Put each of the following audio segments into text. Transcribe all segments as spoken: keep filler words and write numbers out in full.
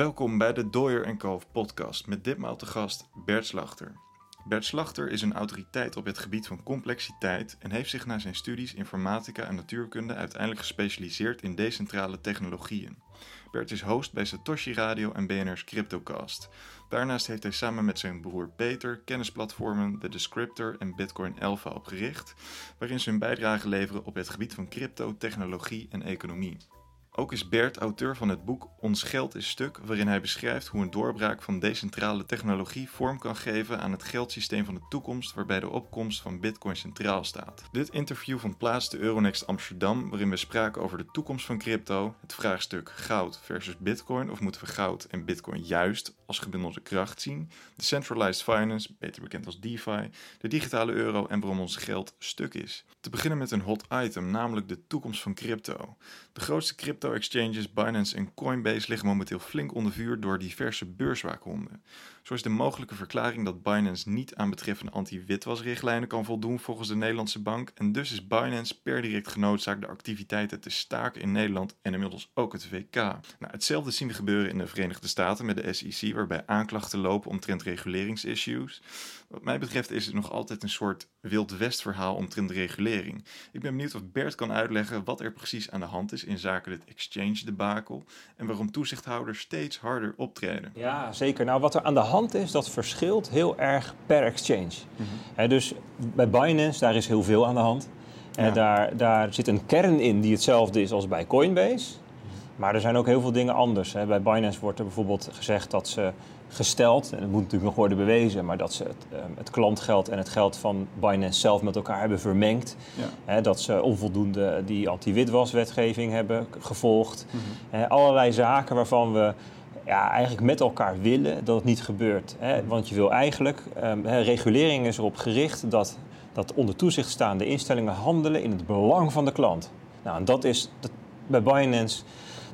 Welkom bij de Dooier en Kalf podcast met ditmaal te gast Bert Slagter. Bert Slagter is een autoriteit op het gebied van complexiteit en heeft zich na zijn studies informatica en natuurkunde uiteindelijk gespecialiseerd in decentrale technologieën. Bert is host bij Satoshi Radio en B N R's Cryptocast. Daarnaast heeft hij samen met zijn broer Peter kennisplatformen The Descriptor en Bitcoin Alpha opgericht, waarin ze hun bijdrage leveren op het gebied van crypto, technologie en economie. Ook is Bert auteur van het boek Ons geld is stuk, waarin hij beschrijft hoe een doorbraak van decentrale technologie vorm kan geven aan het geldsysteem van de toekomst waarbij de opkomst van Bitcoin centraal staat. Dit interview vond plaats te Euronext Amsterdam, waarin we spraken over de toekomst van crypto, het vraagstuk goud versus Bitcoin, of moeten we goud en Bitcoin juist als gebundelde kracht zien, decentralized finance, beter bekend als DeFi, de digitale euro en waarom ons geld stuk is. Te beginnen met een hot item, namelijk de toekomst van crypto. De grootste crypto Crypto-exchanges Binance en Coinbase liggen momenteel flink onder vuur door diverse beurswaakhonden. Zo is de mogelijke verklaring dat Binance niet aan betreffende anti-witwasrichtlijnen kan voldoen volgens de Nederlandse Bank en dus is Binance per direct genoodzaakt de activiteiten te staken in Nederland en inmiddels ook het W K. Nou, hetzelfde zien we gebeuren in de Verenigde Staten met de S E C waarbij aanklachten lopen omtrent reguleringsissues. Wat mij betreft is het nog altijd een soort Wild West verhaal omtrent regulering. Ik ben benieuwd of Bert kan uitleggen wat er precies aan de hand is in zaken dit exchange-debakel en waarom toezichthouders steeds harder optreden. Ja, zeker. Nou, wat er aan de hand is, dat verschilt heel erg per exchange. Mm-hmm. He, dus bij Binance, daar is heel veel aan de hand. Ja. He, daar, daar zit een kern in die hetzelfde is als bij Coinbase. Maar er zijn ook heel veel dingen anders. He, bij Binance wordt er bijvoorbeeld gezegd dat ze gesteld, en het moet natuurlijk nog worden bewezen, maar dat ze het, het klantgeld en het geld van Binance zelf met elkaar hebben vermengd. Ja. He, dat ze onvoldoende die anti-witwaswetgeving hebben gevolgd. Mm-hmm. He, allerlei zaken waarvan we ja, eigenlijk met elkaar willen dat het niet gebeurt. He, want je wil eigenlijk, um, he, regulering is erop gericht dat, dat onder toezicht staande instellingen handelen in het belang van de klant. Nou, en dat is dat, bij Binance,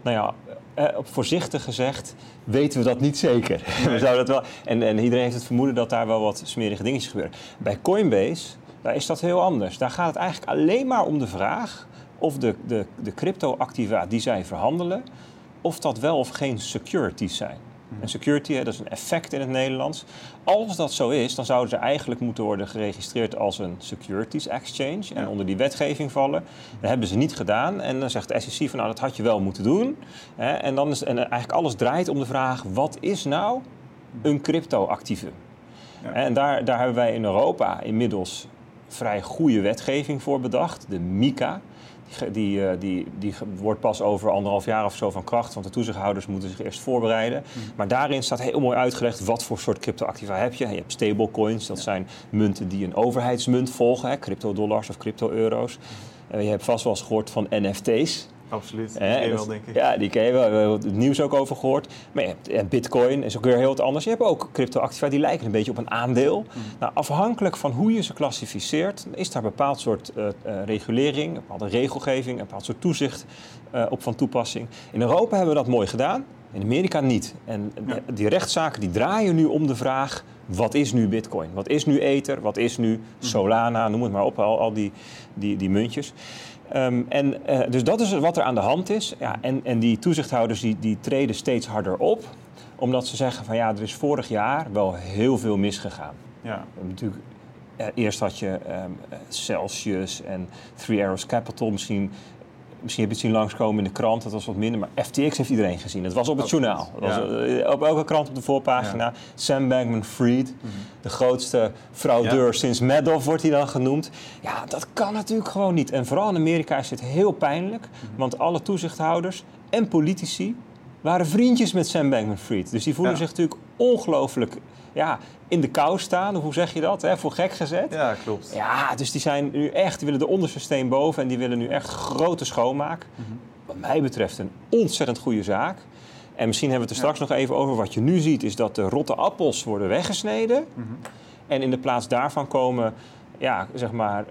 nou ja, eh, op voorzichtig gezegd weten we dat niet zeker. Nee. We zouden dat wel, en, en iedereen heeft het vermoeden dat daar wel wat smerige dingetjes gebeuren. Bij Coinbase, daar is dat heel anders. Daar gaat het eigenlijk alleen maar om de vraag of de, de, de crypto-activa die zij verhandelen, of dat wel of geen securities zijn. Mm. En security, hè, dat is een effect in het Nederlands. Als dat zo is, dan zouden ze eigenlijk moeten worden geregistreerd als een securities exchange en ja. onder die wetgeving vallen. Dat hebben ze niet gedaan en dan zegt de S E C van nou, dat had je wel moeten doen. Hè, en dan is en eigenlijk alles draait om de vraag, wat is nou een crypto-actieve? Ja. En daar, daar hebben wij in Europa inmiddels vrij goede wetgeving voor bedacht, de MiCA. Die, die, die wordt pas over anderhalf jaar of zo van kracht, want de toezichthouders moeten zich eerst voorbereiden. Mm. Maar daarin staat heel mooi uitgelegd wat voor soort cryptoactiva heb je. Je hebt stablecoins, dat ja. zijn munten die een overheidsmunt volgen, hè, cryptodollars of crypto-euro's. Mm. Uh, je hebt vast wel eens gehoord van N F T's. Absoluut, die ken je wel, denk ik. Ja, die ken je wel. We hebben het nieuws ook over gehoord. Maar je hebt Bitcoin, is ook weer heel wat anders. Je hebt ook cryptoactiva, die lijken een beetje op een aandeel. Mm. Nou, afhankelijk van hoe je ze klassificeert, is daar een bepaald soort uh, regulering, een bepaalde regelgeving, een bepaald soort toezicht uh, op van toepassing. In Europa hebben we dat mooi gedaan, in Amerika niet. En ja. die rechtszaken die draaien nu om de vraag, wat is nu Bitcoin? Wat is nu Ether? Wat is nu Solana? Noem het maar op, al, al die, die, die muntjes. Um, en, uh, dus dat is wat er aan de hand is. Ja, en, en die toezichthouders die, die treden steeds harder op. Omdat ze zeggen van ja, er is vorig jaar wel heel veel misgegaan. Ja. Natuurlijk, uh, eerst had je um, Celsius en Three Arrows Capital. Misschien, misschien heb je het zien langskomen in de krant. Dat was wat minder. Maar F T X heeft iedereen gezien. Het was op het journaal. Dat was, uh, op elke krant op de voorpagina. Ja. Sam Bankman-Fried. Mm-hmm. De grootste fraudeur ja. sinds Madoff wordt hij dan genoemd. Ja, dat kan natuurlijk gewoon niet. En vooral in Amerika is dit heel pijnlijk. Mm-hmm. Want alle toezichthouders en politici waren vriendjes met Sam Bankman-Fried. Dus die voelen ja. zich natuurlijk ongelooflijk ja, in de kou staan. Hoe zeg je dat? Hè? Voor gek gezet. Ja, klopt. Ja, dus die zijn nu echt, die willen de onderste steen boven en die willen nu echt grote schoonmaak. Mm-hmm. Wat mij betreft een ontzettend goede zaak. En misschien hebben we het er straks ja. nog even over. Wat je nu ziet is dat de rotte appels worden weggesneden. Mm-hmm. En in de plaats daarvan komen ja, zeg maar,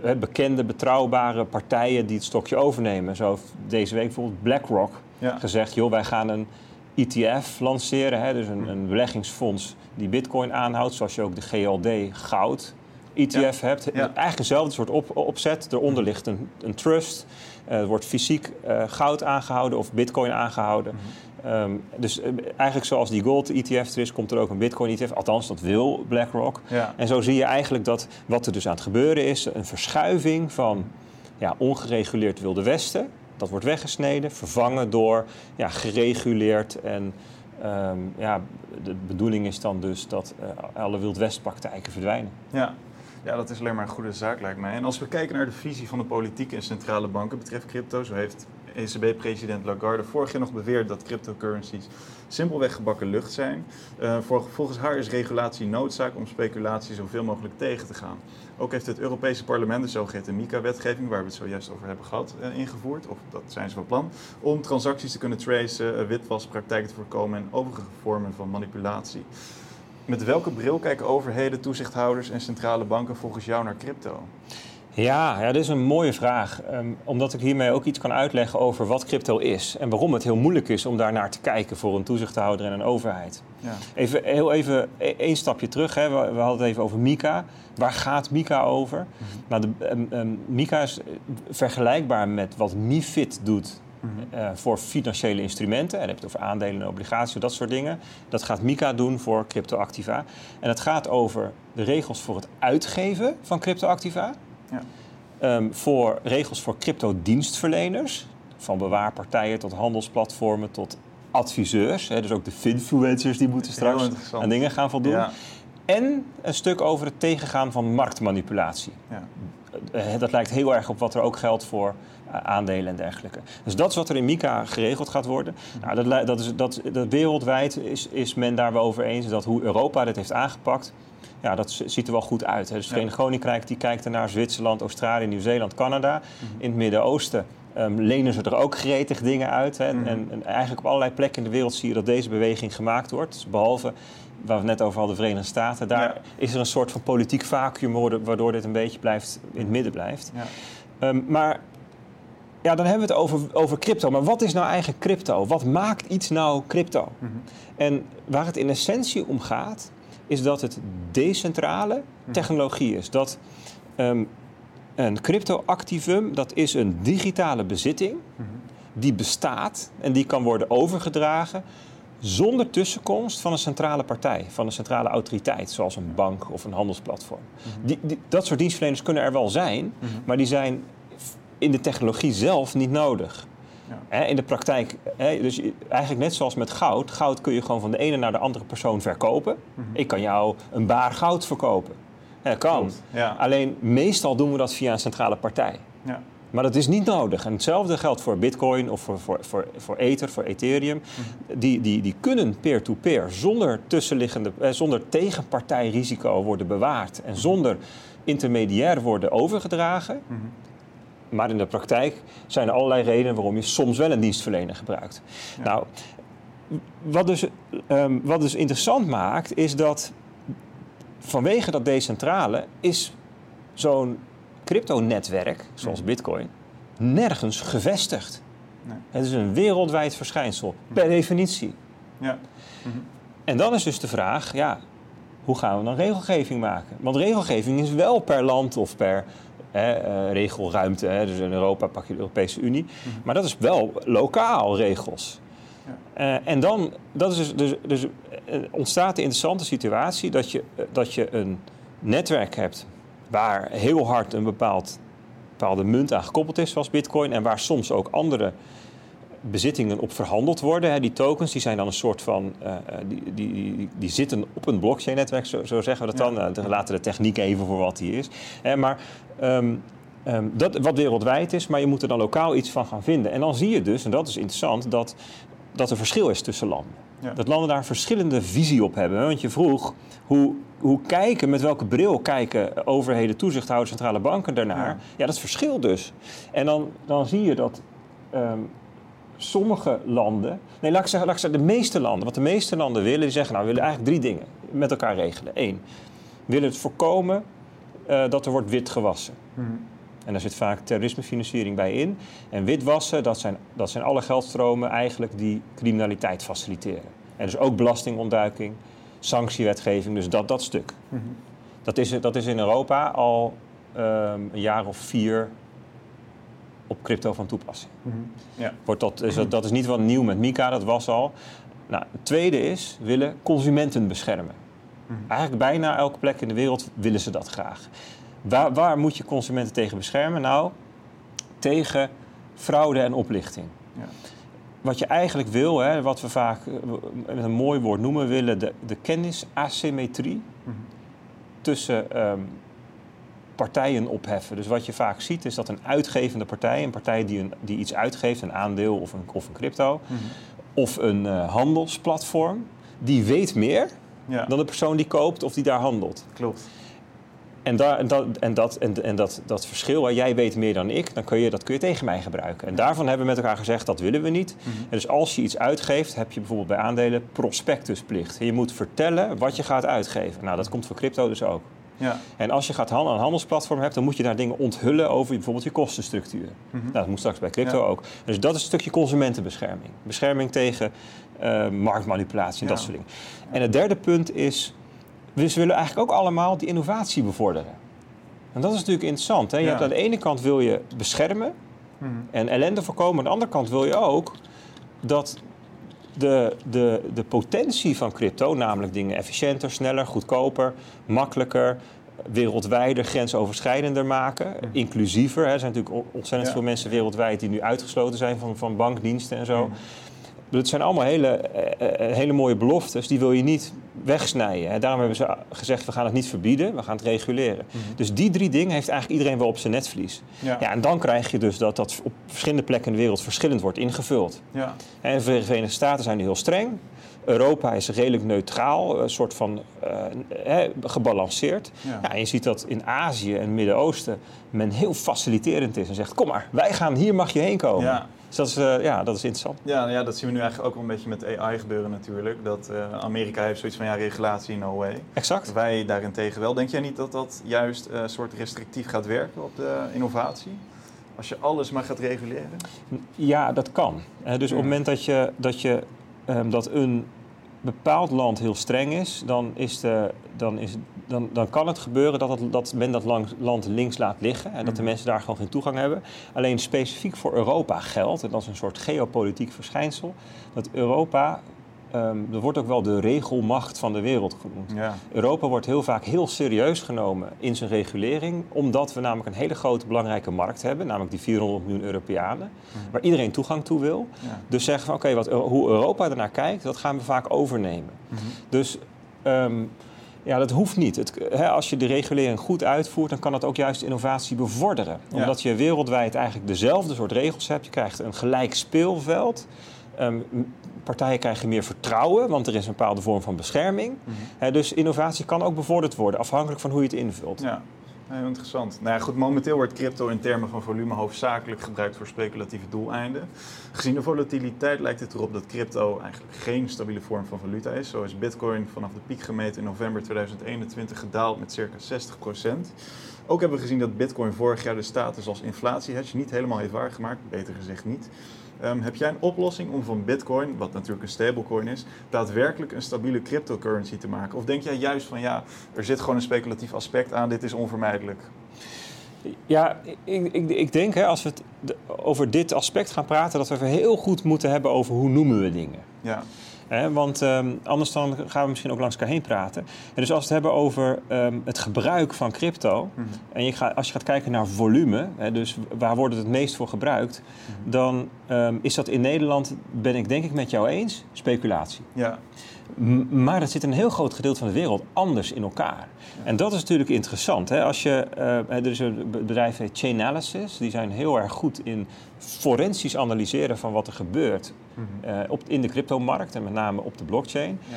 be- bekende, betrouwbare partijen die het stokje overnemen. Zo heeft deze week bijvoorbeeld BlackRock ja. gezegd, joh, wij gaan een E T F lanceren. Hè? Dus een, een beleggingsfonds die bitcoin aanhoudt, zoals je ook de G L D goud E T F ja. hebt. Ja. Eigenlijk hetzelfde soort op- opzet. Eronder ligt een, een trust. Er uh, wordt fysiek uh, goud aangehouden of bitcoin aangehouden. Mm-hmm. Um, dus uh, eigenlijk zoals die gold-E T F er is, komt er ook een bitcoin-E T F. Althans, dat wil BlackRock. Ja. En zo zie je eigenlijk dat wat er dus aan het gebeuren is, een verschuiving van ja, ongereguleerd Wilde Westen. Dat wordt weggesneden, vervangen door ja, gereguleerd. En um, ja, de bedoeling is dan dus dat uh, alle wildwestpraktijken verdwijnen. Ja. Ja, dat is alleen maar een goede zaak, lijkt mij. En als we kijken naar de visie van de politiek en centrale banken betreft crypto, zo heeft E C B-president Lagarde vorig jaar nog beweerd dat cryptocurrencies simpelweg gebakken lucht zijn. Uh, voor, volgens haar is regulatie noodzaak om speculatie zoveel mogelijk tegen te gaan. Ook heeft het Europese parlement de zogeheten MiCA-wetgeving, waar we het zojuist over hebben gehad, uh, ingevoerd, of dat zijn ze van plan, om transacties te kunnen tracen, uh, witwaspraktijken te voorkomen en overige vormen van manipulatie. Met welke bril kijken overheden, toezichthouders en centrale banken volgens jou naar crypto? Ja, ja, dat is een mooie vraag. Um, omdat ik hiermee ook iets kan uitleggen over wat crypto is en waarom het heel moeilijk is om daar naar te kijken voor een toezichthouder en een overheid. Ja. Even heel even één stapje terug. Hè. We, we hadden het even over MiCA. Waar gaat MiCA over? Mm-hmm. Nou, de, um, um, MiCA is vergelijkbaar met wat MiFID doet. Uh, voor financiële instrumenten. En dan heb je het over aandelen en obligaties, dat soort dingen. Dat gaat MiCA doen voor cryptoactiva. En dat gaat over de regels voor het uitgeven van cryptoactiva. Ja. Um, voor regels voor cryptodienstverleners. Van bewaarpartijen tot handelsplatformen tot adviseurs. Hè, dus ook de finfluencers die moeten straks aan dingen gaan voldoen. Ja. En een stuk over het tegengaan van marktmanipulatie. Ja. Dat lijkt heel erg op wat er ook geldt voor aandelen en dergelijke. Dus dat is wat er in MiCA geregeld gaat worden. Nou, dat, dat is, dat, dat wereldwijd is, is men daar wel over eens dat hoe Europa dit heeft aangepakt, ja, dat ziet er wel goed uit. Dus het Verenigd Koninkrijk die kijkt ernaar, Zwitserland, Australië, Nieuw-Zeeland, Canada. In het Midden-Oosten um, lenen ze er ook gretig dingen uit. Hè. En, en, en eigenlijk op allerlei plekken in de wereld zie je dat deze beweging gemaakt wordt. Dus behalve waar we het net over hadden, de Verenigde Staten. Daar ja. is er een soort van politiek vacuüm waardoor dit een beetje blijft, in het midden blijft. Ja. Um, maar ja, dan hebben we het over, over crypto. Maar wat is nou eigenlijk crypto? Wat maakt iets nou crypto? Mm-hmm. En waar het in essentie om gaat, is dat het decentrale technologie is. Dat um, een cryptoactivum, dat is een digitale bezitting. Mm-hmm. Die bestaat en die kan worden overgedragen zonder tussenkomst van een centrale partij, van een centrale autoriteit, zoals een bank of een handelsplatform. Mm-hmm. Die, die, dat soort dienstverleners kunnen er wel zijn, mm-hmm. maar die zijn in de technologie zelf niet nodig. Ja. He, in de praktijk, he, dus eigenlijk net zoals met goud, goud kun je gewoon van de ene naar de andere persoon verkopen. Mm-hmm. Ik kan jou een baar goud verkopen. He, kan. Ja. Alleen meestal doen we dat via een centrale partij. Ja. Maar dat is niet nodig. En hetzelfde geldt voor Bitcoin of voor, voor, voor, voor Ether, voor Ethereum. Mm-hmm. Die, die, die kunnen peer-to-peer zonder tussenliggende, eh, zonder tegenpartijrisico worden bewaard en zonder intermediair worden overgedragen. Mm-hmm. Maar in de praktijk zijn er allerlei redenen waarom je soms wel een dienstverlener gebruikt. Ja. Nou, wat dus, um, wat dus interessant maakt, is dat vanwege dat decentrale is zo'n cryptonetwerk, zoals nee. Bitcoin, nergens gevestigd. Nee. Het is een wereldwijd verschijnsel, per definitie. Ja. Mm-hmm. En dan is dus de vraag, ja, hoe gaan we dan regelgeving maken? Want regelgeving is wel per land of per hè, uh, regelruimte. Hè. Dus in Europa pak je de Europese Unie. Mm-hmm. Maar dat is wel lokaal regels. Ja. Uh, en dan dat is dus, dus, dus, uh, ontstaat de interessante situatie dat je, uh, dat je een netwerk hebt waar heel hard een bepaald, bepaalde munt aan gekoppeld is, zoals Bitcoin, en waar soms ook andere bezittingen op verhandeld worden. Hè. Die tokens die zijn dan een soort van Uh, die, die, die, die zitten op een blockchain-netwerk, zo, zo zeggen we dat dan. Ja. Uh, laten de techniek even voor wat die is. Eh, maar um, um, dat wat wereldwijd is, maar je moet er dan lokaal iets van gaan vinden. En dan zie je dus, en dat is interessant, dat, dat er verschil is tussen landen. Ja. Dat landen daar verschillende visie op hebben. Hè. Want je vroeg hoe, hoe kijken, met welke bril kijken overheden, toezichthouders, centrale banken daarnaar. Ja, ja dat verschilt dus. En dan, dan zie je dat Um, sommige landen, nee, laat ik, zeggen, laat ik zeggen de meeste landen, wat de meeste landen willen, die zeggen, nou, we willen eigenlijk drie dingen met elkaar regelen. Eén, we willen het voorkomen uh, dat er wordt witgewassen. Mm-hmm. En daar zit vaak terrorismefinanciering bij in. En witwassen, dat zijn, dat zijn alle geldstromen eigenlijk die criminaliteit faciliteren. En dus ook belastingontduiking, sanctiewetgeving, dus dat, dat stuk. Mm-hmm. Dat is, dat is in Europa al um, een jaar of vier op crypto van toepassing. Mm-hmm. Ja. Wordt dat, is dat, dat is niet wat nieuw met MiCA, dat was al. Nou, het tweede is, willen consumenten beschermen. Mm-hmm. Eigenlijk bijna elke plek in de wereld willen ze dat graag. Waar, waar moet je consumenten tegen beschermen? Nou, tegen fraude en oplichting. Ja. Wat je eigenlijk wil, hè, wat we vaak met een mooi woord noemen, willen de, de kennisasymmetrie mm-hmm. tussen um, partijen opheffen. Dus wat je vaak ziet is dat een uitgevende partij, een partij die, een, die iets uitgeeft, een aandeel of een, of een crypto, mm-hmm. of een uh, handelsplatform, die weet meer ja. dan de persoon die koopt of die daar handelt. Klopt. En, da, en, dat, en, dat, en dat, dat verschil, hè, jij weet meer dan ik, dan kun je, dat kun je tegen mij gebruiken. En daarvan hebben we met elkaar gezegd, dat willen we niet. Mm-hmm. En dus als je iets uitgeeft, heb je bijvoorbeeld bij aandelen prospectusplicht. Je moet vertellen wat je gaat uitgeven. Nou, dat komt voor crypto dus ook. Ja. En als je gaat handel, een handelsplatform hebt, dan moet je daar dingen onthullen over bijvoorbeeld je kostenstructuur. Mm-hmm. Nou, dat moet straks bij crypto ja. ook. Dus dat is een stukje consumentenbescherming. Bescherming tegen uh, marktmanipulatie en ja. dat soort dingen. En het derde punt is, we willen eigenlijk ook allemaal die innovatie bevorderen. En dat is natuurlijk interessant. Hè? Je ja. hebt aan de ene kant wil je beschermen mm-hmm. en ellende voorkomen. Aan de andere kant wil je ook dat de, de, de potentie van crypto, namelijk dingen efficiënter, sneller, goedkoper, makkelijker, wereldwijder, grensoverschrijdender maken, mm-hmm. inclusiever. Hè? Er zijn natuurlijk ontzettend ja. veel mensen wereldwijd die nu uitgesloten zijn van, van bankdiensten en zo. Mm-hmm. Het zijn allemaal hele, hele mooie beloftes, die wil je niet wegsnijden. Daarom hebben ze gezegd, we gaan het niet verbieden, we gaan het reguleren. Mm-hmm. Dus die drie dingen heeft eigenlijk iedereen wel op zijn netvlies. Ja. Ja, en dan krijg je dus dat dat op verschillende plekken in de wereld verschillend wordt ingevuld. Ja. En de Verenigde Staten zijn nu heel streng. Europa is redelijk neutraal, een soort van uh, eh, gebalanceerd. Ja. Ja, en je ziet dat in Azië en Midden-Oosten men heel faciliterend is en zegt, kom maar, wij gaan, hier mag je heen komen. Ja. Dus dat is, uh, ja, dat is interessant. Ja, ja, dat zien we nu eigenlijk ook wel een beetje met A I gebeuren natuurlijk. Dat uh, Amerika heeft zoiets van, ja, regulatie, no way. Exact. Wij daarentegen wel. Denk jij niet dat dat juist een uh, soort restrictief gaat werken op de innovatie? Als je alles maar gaat reguleren? Ja, dat kan. Uh, dus ja. op het moment dat je, dat, je um, dat een bepaald land heel streng is, dan, is de, dan, is, dan, dan kan het gebeuren dat, het, dat men dat lang, land links laat liggen en dat mm. de mensen daar gewoon geen toegang hebben. Alleen specifiek voor Europa geldt, en dat is een soort geopolitiek verschijnsel, dat Europa, um, dat wordt ook wel de regelmacht van de wereld genoemd. Ja. Europa wordt heel vaak heel serieus genomen in zijn regulering, omdat we namelijk een hele grote belangrijke markt hebben, namelijk die vierhonderd miljoen Europeanen, mm. waar iedereen toegang toe wil. Ja. Dus zeggen van, oké, okay, hoe Europa ernaar kijkt, dat gaan we vaak overnemen. Mm-hmm. Dus um, ja, dat hoeft niet. Het, hè, als je de regulering goed uitvoert, dan kan dat ook juist innovatie bevorderen. Omdat ja. je wereldwijd eigenlijk dezelfde soort regels hebt. Je krijgt een gelijk speelveld. Um, partijen krijgen meer vertrouwen, want er is een bepaalde vorm van bescherming. Mm-hmm. He, dus innovatie kan ook bevorderd worden, afhankelijk van hoe je het invult. Ja, heel interessant. Nou ja, goed, momenteel wordt crypto in termen van volume hoofdzakelijk gebruikt voor speculatieve doeleinden. Gezien de volatiliteit lijkt het erop dat crypto eigenlijk geen stabiele vorm van valuta is. Zo is Bitcoin vanaf de piek gemeten in november tweeduizend eenentwintig gedaald met circa zestig procent. Ook hebben we gezien dat Bitcoin vorig jaar de status als inflatiehedge niet helemaal heeft waargemaakt, beter gezegd niet. Um, heb jij een oplossing om van Bitcoin, wat natuurlijk een stablecoin is, daadwerkelijk een stabiele cryptocurrency te maken? Of denk jij juist van, ja, er zit gewoon een speculatief aspect aan, dit is onvermijdelijk? Ja, ik, ik, ik denk, hè, als we het over dit aspect gaan praten, dat we even heel goed moeten hebben over hoe noemen we dingen. Ja. Eh, want um, anders dan gaan we misschien ook langs elkaar heen praten. En dus als we het hebben over um, het gebruik van crypto, mm-hmm. en je gaat, als je gaat kijken naar volume, hè, dus waar wordt het het meest voor gebruikt, mm-hmm. dan um, is dat in Nederland, ben ik denk ik met jou eens, speculatie. Ja. M- maar dat zit in een heel groot gedeelte van de wereld anders in elkaar. Ja. En dat is natuurlijk interessant. Hè? Als je, uh, er is een bedrijf heet Chainalysis, die zijn heel erg goed in forensisch analyseren van wat er gebeurt mm-hmm. uh, op, in de cryptomarkt en met name op de blockchain. Ja.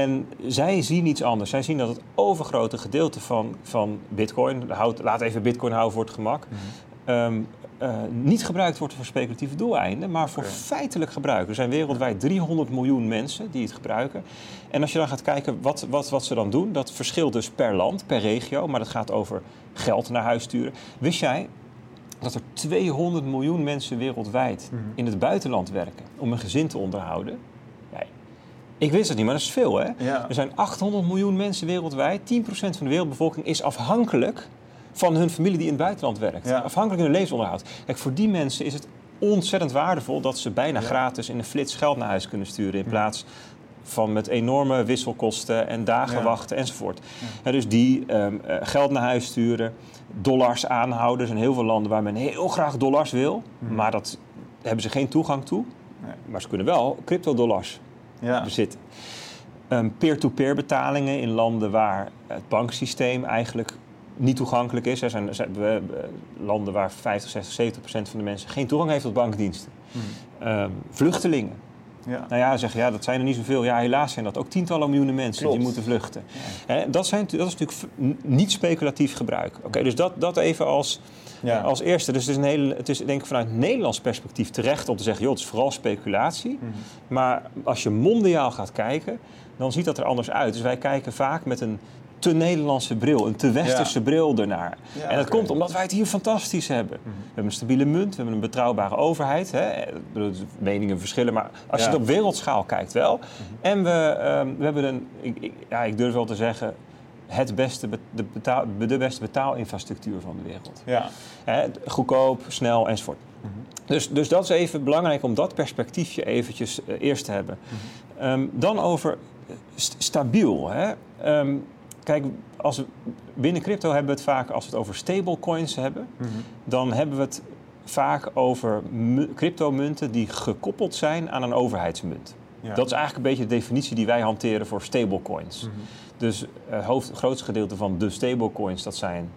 En zij zien iets anders. Zij zien dat het overgrote gedeelte van, van Bitcoin, houd, laat even Bitcoin houden voor het gemak, mm-hmm. um, Uh, niet gebruikt wordt voor speculatieve doeleinden, maar voor okay. feitelijk gebruik. Er zijn wereldwijd driehonderd miljoen mensen die het gebruiken. En als je dan gaat kijken wat, wat, wat ze dan doen, dat verschilt dus per land, per regio, maar dat gaat over geld naar huis sturen. Wist jij dat er tweehonderd miljoen mensen wereldwijd mm-hmm. in het buitenland werken om een gezin te onderhouden? Ja, ik wist het niet, maar dat is veel, hè? Ja. Er zijn achthonderd miljoen mensen wereldwijd. tien procent van de wereldbevolking is afhankelijk van hun familie die in het buitenland werkt. Ja. Afhankelijk van hun levensonderhoud. Kijk, voor die mensen is het ontzettend waardevol dat ze bijna ja. gratis in een flits geld naar huis kunnen sturen. In plaats van met enorme wisselkosten en dagen ja. wachten enzovoort. Ja. Ja, dus die um, geld naar huis sturen, dollars aanhouden. Er zijn heel veel landen waar men heel graag dollars wil. Ja. Maar dat hebben ze geen toegang toe. Nee. Maar ze kunnen wel cryptodollars ja. bezitten. Um, peer-to-peer betalingen in landen waar het banksysteem eigenlijk niet toegankelijk is. Er zijn, zijn uh, landen waar vijftig, zestig, zeventig procent van de mensen geen toegang heeft tot bankdiensten. Mm. Um, vluchtelingen. Ja. Nou ja, zeg, ja, dat zijn er niet zoveel. Ja, helaas zijn dat ook tientallen miljoenen mensen Klopt. die moeten vluchten. Ja. En dat, zijn, dat is natuurlijk niet speculatief gebruik. Oké, okay, dus dat, dat even als, ja. uh, als eerste. Dus het is, een hele, het is denk ik vanuit Nederlands perspectief terecht om te zeggen, joh, het is vooral speculatie. Mm-hmm. Maar als je mondiaal gaat kijken, dan ziet dat er anders uit. Dus wij kijken vaak met een te Nederlandse bril, een te westerse ja. bril ernaar. Ja, en dat okay. komt omdat wij het hier fantastisch hebben. Mm-hmm. We hebben een stabiele munt, we hebben een betrouwbare overheid. Hè. Meningen verschillen, maar als ja. je het op wereldschaal kijkt wel. Mm-hmm. En we, um, we hebben een, ik, ik, ja, ik durf wel te zeggen, het beste be- de, betaal, de beste betaalinfrastructuur van de wereld. Ja. Hè, goedkoop, snel enzovoort. Mm-hmm. Dus, dus dat is even belangrijk om dat perspectiefje eventjes uh, eerst te hebben. Mm-hmm. Um, dan over st- stabiel, hè. Um, Kijk, als we binnen crypto hebben we het vaak, als we het over stablecoins hebben, mm-hmm. dan hebben we het vaak over mu- cryptomunten die gekoppeld zijn aan een overheidsmunt. Ja. Dat is eigenlijk een beetje de definitie die wij hanteren voor stablecoins. Mm-hmm. Dus het hoofd, grootste gedeelte van de stablecoins, dat zijn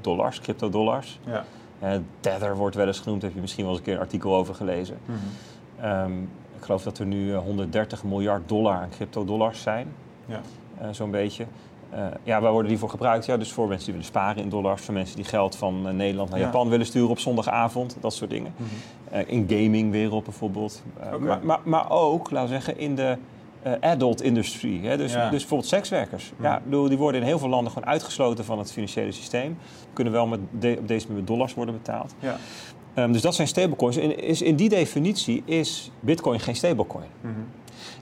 dollars, cryptodollars. Ja. Uh, Tether wordt wel eens genoemd, daar heb je misschien wel eens een keer een artikel over gelezen. Mm-hmm. Um, ik geloof dat er nu honderddertig miljard dollar aan cryptodollars zijn, ja. uh, zo'n beetje. Uh, ja, waar worden die voor gebruikt? Ja, dus voor mensen die willen sparen in dollars, voor mensen die geld van uh, Nederland naar ja. Japan willen sturen op zondagavond, dat soort dingen. Mm-hmm. Uh, in gamingwereld bijvoorbeeld. Uh, okay. maar, maar, maar ook, laten we zeggen, in de uh, adult industrie. Hè? Dus, ja. dus bijvoorbeeld sekswerkers. Mm-hmm. Ja, bedoel, die worden in heel veel landen gewoon uitgesloten van het financiële systeem. Kunnen wel met de, op deze manier met dollars worden betaald. Ja. Um, dus dat zijn stablecoins. In, is, in die definitie is Bitcoin geen stablecoin. Mm-hmm.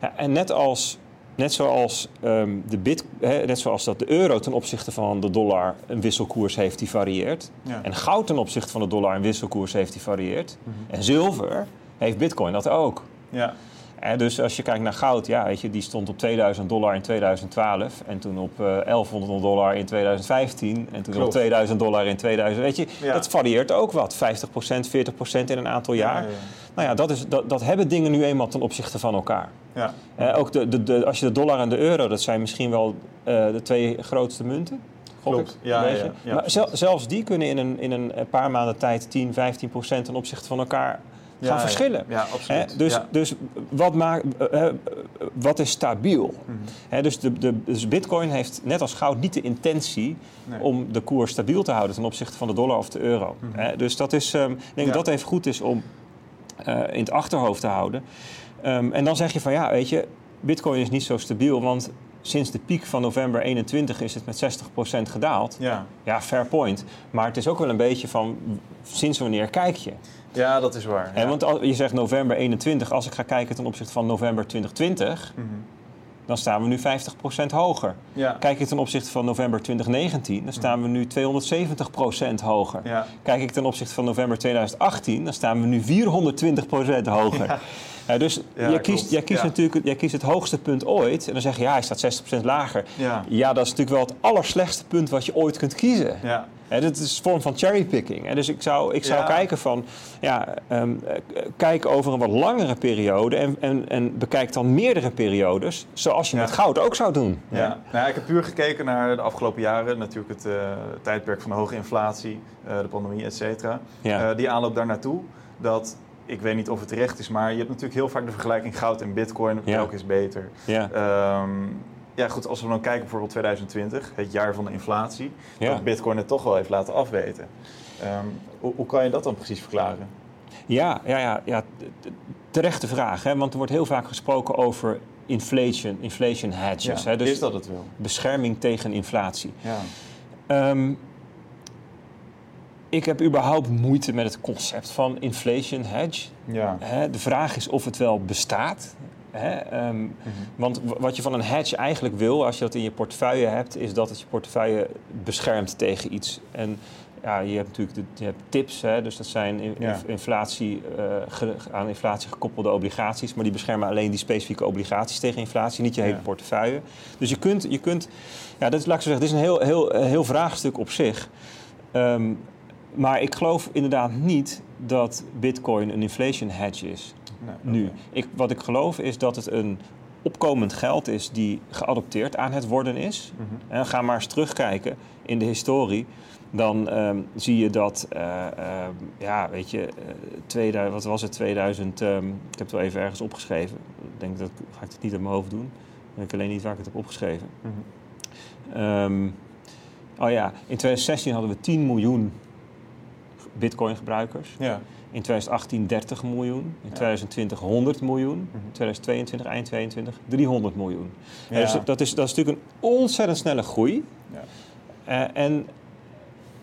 Ja, en net als... Net zoals, um, de bit, hè, net zoals dat de euro ten opzichte van de dollar een wisselkoers heeft die varieert. Ja. En goud ten opzichte van de dollar een wisselkoers heeft die varieert. Mm-hmm. En zilver heeft Bitcoin dat ook. Ja. En dus als je kijkt naar goud, ja, weet je, die stond op tweeduizend dollar in tweeduizend twaalf. En toen op uh, elfhonderd dollar in tweeduizend vijftien. En toen Klopt. op tweeduizend dollar in tweeduizend. Weet je, ja. dat varieert ook wat. vijftig procent, veertig procent in een aantal jaar. Ja, ja, ja. Nou ja, dat, is, dat, dat hebben dingen nu eenmaal ten opzichte van elkaar. Ja. Eh, ook de, de, de, als je de dollar en de euro, dat zijn misschien wel uh, de twee grootste munten. Klopt, ja, ja, ja, ja. Maar zel, zelfs die kunnen in een, in een paar maanden tijd tien, vijftien procent ten opzichte van elkaar gaan ja, verschillen. Ja, ja absoluut. Eh, dus ja. dus wat, maakt, eh, wat is stabiel? Mm-hmm. Eh, dus, de, de, dus Bitcoin heeft net als goud niet de intentie nee. om de koers stabiel te houden ten opzichte van de dollar of de euro. Mm-hmm. Eh, dus dat is, um, ik denk ja. dat dat even goed is om Uh, in het achterhoofd te houden. Um, en dan zeg je van ja, weet je, Bitcoin is niet zo stabiel, want sinds de piek van november eenentwintig is het met zestig procent gedaald. Ja. Ja, fair point. Maar het is ook wel een beetje van sinds wanneer kijk je? Ja, dat is waar. Ja. En want als, je zegt november eenentwintig, als ik ga kijken ten opzichte van november twintig twintig, mm-hmm. dan staan we nu vijftig procent hoger. Ja. Kijk ik ten opzichte van november twintig negentien, dan staan we nu tweehonderdzeventig procent hoger. Ja. Kijk ik ten opzichte van november tweeduizend achttien, dan staan we nu vierhonderdtwintig procent hoger. Ja. Ja, dus ja, jij kiest, jij kiest ja. natuurlijk, jij kiest het hoogste punt ooit en dan zeg je ja, hij staat zestig procent lager. Ja. ja, dat is natuurlijk wel het allerslechtste punt wat je ooit kunt kiezen. Ja. Ja, dat is een vorm van cherrypicking. Dus ik zou, ik zou ja. kijken van, ja, um, kijk over een wat langere periode en, en, en bekijk dan meerdere periodes, zoals je ja. met goud ook zou doen. Ja. Ja. Nou ja, ik heb puur gekeken naar de afgelopen jaren, natuurlijk het uh, tijdperk van de hoge inflatie, uh, de pandemie, et cetera. Ja. Uh, die aanloop daar naartoe, dat... Ik weet niet of het terecht is, maar je hebt natuurlijk heel vaak de vergelijking goud en bitcoin. Ja. Welke is beter? Ja. Um, ja, goed, als we dan kijken bijvoorbeeld twintig twintig, het jaar van de inflatie, ja. dat bitcoin het toch wel heeft laten afweten. Um, hoe, hoe kan je dat dan precies verklaren? Ja, ja, ja, ja terechte vraag, hè? Want er wordt heel vaak gesproken over inflation, inflation hedges. Ja, hè? Dus is dat het wel? Bescherming tegen inflatie. Ja. Um, Ik heb überhaupt moeite met het concept van inflation hedge. Ja. De vraag is of het wel bestaat. Want wat je van een hedge eigenlijk wil, als je dat in je portefeuille hebt, is dat het je portefeuille beschermt tegen iets. En Ja, je hebt natuurlijk de, je hebt tips, hè, dus dat zijn in, ja. inflatie, uh, ge, aan inflatie gekoppelde obligaties, maar die beschermen alleen die specifieke obligaties tegen inflatie, niet je hele ja. portefeuille. Dus je kunt, je kunt ja, dat is, laat ik zo zeggen, dit is een heel, heel, heel vraagstuk op zich. Um, maar ik geloof inderdaad niet dat Bitcoin een inflation hedge is. Nee, nu. Okay. Ik, wat ik geloof is dat het een opkomend geld is die geadopteerd aan het worden is. Mm-hmm. En ga maar eens terugkijken in de historie. Dan um, zie je dat, uh, uh, ja, weet je, uh, tweeduizend, wat was het, tweeduizend, um, ik heb het wel even ergens opgeschreven. Ik denk dat ga ik het niet uit mijn hoofd doen. Ik weet alleen niet waar ik het heb opgeschreven. Mm-hmm. Um, oh ja, in twintig zestien hadden we tien miljoen Bitcoin gebruikers. Ja. In twintig achttien dertig miljoen, in ja. twintig twintig honderd miljoen, in twintig tweeëntwintig, eind tweeëntwintig driehonderd miljoen. Ja. Ja, dus dat, is, dat is natuurlijk een ontzettend snelle groei. Ja. Uh, en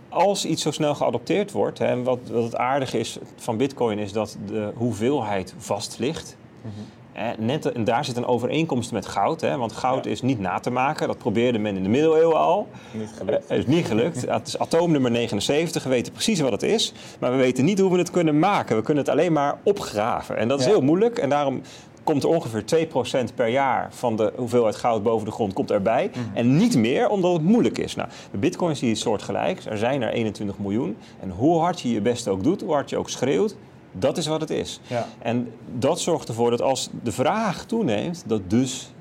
als iets zo snel geadopteerd wordt, hè, en wat, wat het aardige is van Bitcoin is dat de hoeveelheid vast ligt. Mm-hmm. En, net, en daar zit een overeenkomst met goud, hè, want goud ja. is niet na te maken. Dat probeerde men in de middeleeuwen al. Niet gelukt. Uh, is niet gelukt. Het is atoomnummer negenenzeventig, we weten precies wat het is. Maar we weten niet hoe we het kunnen maken. We kunnen het alleen maar opgraven. En dat is ja. heel moeilijk. En daarom komt er ongeveer twee procent per jaar van de hoeveelheid goud boven de grond komt erbij. Mm-hmm. En niet meer, omdat het moeilijk is. Nou, bij Bitcoin zie je het soortgelijks. Er zijn er eenentwintig miljoen. En hoe hard je je best ook doet, hoe hard je ook schreeuwt, dat is wat het is. Ja. En dat zorgt ervoor dat als de vraag toeneemt, dat dus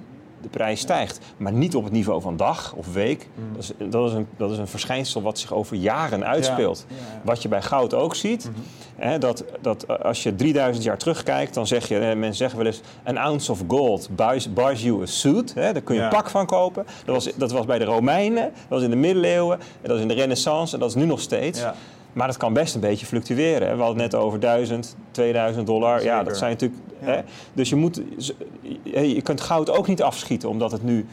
de prijs stijgt. Maar niet op het niveau van dag of week. Mm. Dat is, dat is een, dat is een verschijnsel wat zich over jaren uitspeelt. Ja. Ja. Wat je bij goud ook ziet, mm-hmm. hè, dat, dat als je drieduizend jaar terugkijkt, dan zeg je, hè, mensen zeggen wel eens, an ounce of gold buys, buys you a suit. Hè, daar kun je ja. een pak van kopen. Dat was, dat was bij de Romeinen, dat was in de middeleeuwen, dat was in de Renaissance en dat is nu nog steeds. Ja. Maar dat kan best een beetje fluctueren. Hè? We hadden het net over duizend, tweeduizend dollar. Zeker. Ja, dat zijn natuurlijk. Ja. Hè? Dus je moet. Je kunt goud ook niet afschieten, omdat het nu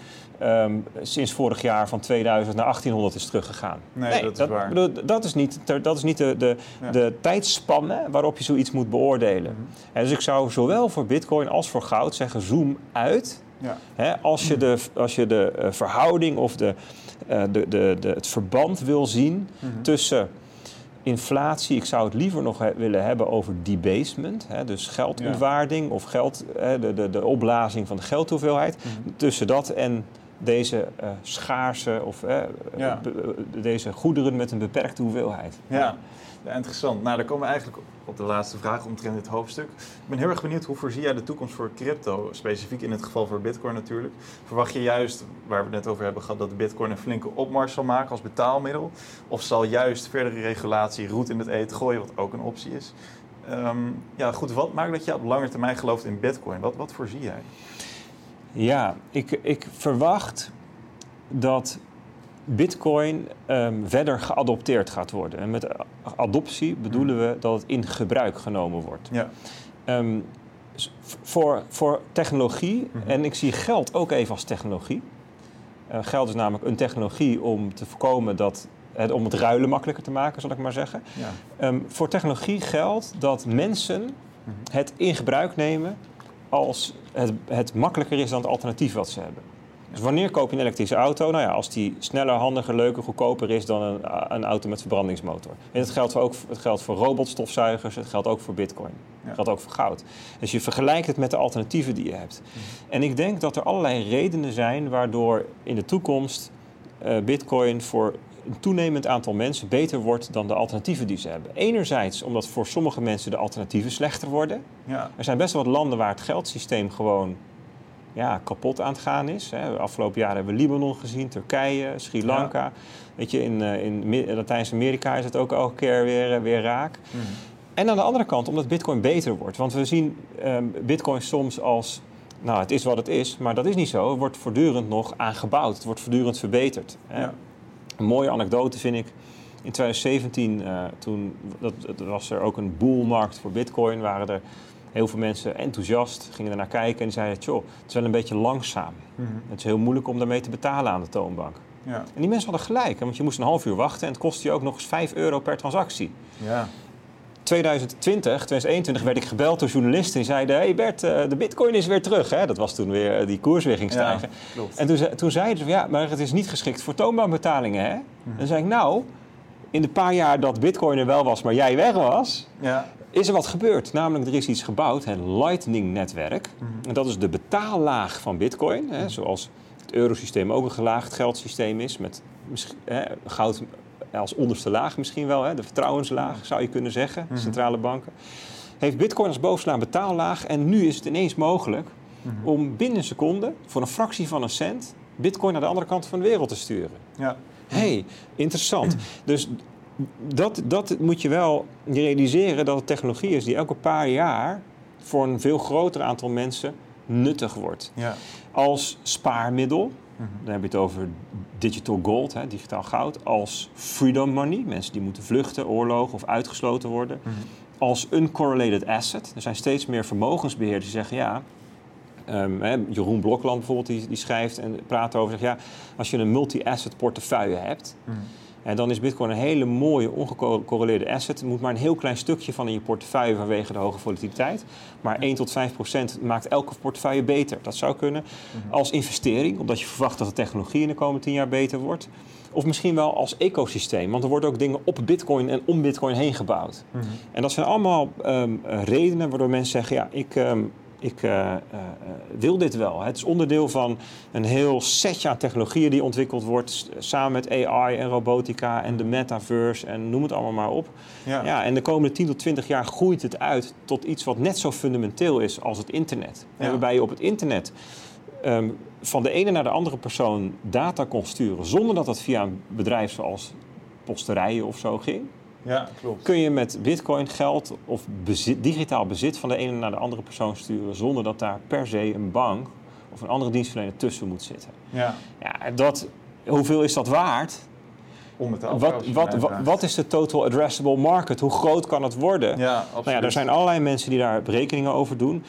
um, sinds vorig jaar van tweeduizend naar achttienhonderd is teruggegaan. Nee, nee dat, dat is waar. Bedoel, dat is niet, dat is niet de, de, ja. de tijdspannen waarop je zoiets moet beoordelen. Mm-hmm. En dus ik zou zowel voor Bitcoin als voor goud zeggen: zoom uit. Ja. Hè? Als je de, als je de uh, verhouding of de, uh, de, de, de, het verband wil zien mm-hmm. tussen inflatie, ik zou het liever nog he- willen hebben over debasement, hè, dus geldontwaarding ja. of geld, hè, de, de, de opblazing van de geldhoeveelheid. Mm-hmm. Tussen dat en deze uh, schaarse of uh, ja. be- deze goederen met een beperkte hoeveelheid. Ja, ja, interessant. Nou, dan komen we eigenlijk op de laatste vraag omtrent dit hoofdstuk. Ik ben heel erg benieuwd, hoe voorzie jij de toekomst voor crypto, specifiek in het geval voor Bitcoin natuurlijk? Verwacht je juist, waar we het net over hebben gehad, dat Bitcoin een flinke opmars zal maken als betaalmiddel? Of zal juist verdere regulatie roet in het eten gooien, wat ook een optie is? Um, ja, goed, wat maakt dat je op lange termijn gelooft in Bitcoin? Wat, wat voorzie jij? Ja, ik, ik verwacht dat Bitcoin um, verder geadopteerd gaat worden. En met adoptie bedoelen we dat het in gebruik genomen wordt. Ja. Um, voor, voor technologie, mm-hmm. en ik zie geld ook even als technologie. Uh, geld is namelijk een technologie om te voorkomen dat, het, om het ruilen makkelijker te maken, zal ik maar zeggen. Ja. Um, voor technologie geldt dat mensen mm-hmm. het in gebruik nemen als het, het makkelijker is dan het alternatief wat ze hebben. Dus wanneer koop je een elektrische auto? Nou ja, als die sneller, handiger, leuker, goedkoper is dan een, een auto met verbrandingsmotor. En dat geldt voor ook, het geldt voor robotstofzuigers, het geldt ook voor Bitcoin. Ja. Het geldt ook voor goud. Dus je vergelijkt het met de alternatieven die je hebt. Mm-hmm. En ik denk dat er allerlei redenen zijn waardoor in de toekomst uh, Bitcoin voor een toenemend aantal mensen beter wordt dan de alternatieven die ze hebben. Enerzijds omdat voor sommige mensen de alternatieven slechter worden. Ja. Er zijn best wel wat landen waar het geldsysteem gewoon ja, kapot aan het gaan is. Hè. Afgelopen jaren hebben we Libanon gezien, Turkije, Sri Lanka. Ja. Weet je, in, in Latijns-Amerika is het ook elke keer weer, weer raak. Mm-hmm. En aan de andere kant omdat Bitcoin beter wordt. Want we zien um, Bitcoin soms als, nou, het is wat het is, maar dat is niet zo. Het wordt voortdurend nog aangebouwd. Het wordt voortdurend verbeterd. Hè. Ja. Een mooie anekdote vind ik. In twintig zeventien, uh, toen dat, dat was er ook een bullmarkt voor Bitcoin. Waren er heel veel mensen enthousiast, gingen ernaar kijken en zeiden, joh, het is wel een beetje langzaam. Mm-hmm. Het is heel moeilijk om daarmee te betalen aan de toonbank. Ja. En die mensen hadden gelijk, want je moest een half uur wachten en het kostte je ook nog eens vijf euro per transactie. Ja. twintig twintig, twintig eenentwintig werd ik gebeld door journalisten. Die zeiden, hey Bert, de bitcoin is weer terug. Hè? Dat was toen weer die koers weer ging stijgen. Ja, en toen, toen zeiden ze, ja, maar het is niet geschikt voor toonbankbetalingen. Hè? Mm-hmm. En dan zei ik, nou, in de paar jaar dat Bitcoin er wel was, maar jij weg was, ja. is er wat gebeurd. Namelijk, er is iets gebouwd, het Lightning-netwerk. Mm-hmm. En dat is de betaallaag van Bitcoin. Hè, mm-hmm. Zoals het eurosysteem ook een gelaagd geldsysteem is, met hè, goud als onderste laag misschien wel. Hè, de vertrouwenslaag, zou je kunnen zeggen, mm-hmm. centrale banken. Heeft Bitcoin als bovenste betaallaag en nu is het ineens mogelijk mm-hmm. om binnen een seconde, voor een fractie van een cent, Bitcoin naar de andere kant van de wereld te sturen. Ja. Hey, interessant. Dus dat, dat moet je wel realiseren, dat het technologie is die elke paar jaar voor een veel groter aantal mensen nuttig wordt. Ja. Als spaarmiddel, mm-hmm. dan heb je het over digital gold, hè, digitaal goud. Als freedom money, mensen die moeten vluchten, oorlogen of uitgesloten worden. Mm-hmm. Als uncorrelated asset. Er zijn steeds meer vermogensbeheerders die zeggen, ja... Um, hè, Jeroen Blokland bijvoorbeeld, die, die schrijft en praat over... Zegt, ja, als je een multi-asset portefeuille hebt... Mm. En dan is Bitcoin een hele mooie, ongecorreleerde asset. Het moet maar een heel klein stukje van in je portefeuille vanwege de hoge volatiliteit. Maar mm. één tot vijf procent maakt elke portefeuille beter. Dat zou kunnen. Mm-hmm. Als investering, omdat je verwacht dat de technologie in de komende tien jaar beter wordt. Of misschien wel als ecosysteem. Want er worden ook dingen op Bitcoin en om Bitcoin heen gebouwd. Mm-hmm. En dat zijn allemaal um, redenen waardoor mensen zeggen... ja, ik... Um, Ik uh, uh, wil dit wel. Het is onderdeel van een heel setje aan technologieën die ontwikkeld wordt... samen met A I en robotica en de metaverse en noem het allemaal maar op. Ja. Ja, en de komende tien tot twintig jaar groeit het uit tot iets wat net zo fundamenteel is als het internet. Ja. Waarbij je op het internet um, van de ene naar de andere persoon data kon sturen... zonder dat dat via een bedrijf zoals posterijen of zo ging... Ja, klopt. Kun je met bitcoin geld of bezit, digitaal bezit van de ene naar de andere persoon sturen... zonder dat daar per se een bank of een andere dienstverlener tussen moet zitten. Ja. Ja, dat, hoeveel is dat waard? Onbetaald. Wat, wat, wat, wat is de total addressable market? Hoe groot kan het worden? Ja, absoluut. Nou ja, er zijn allerlei mensen die daar berekeningen over doen...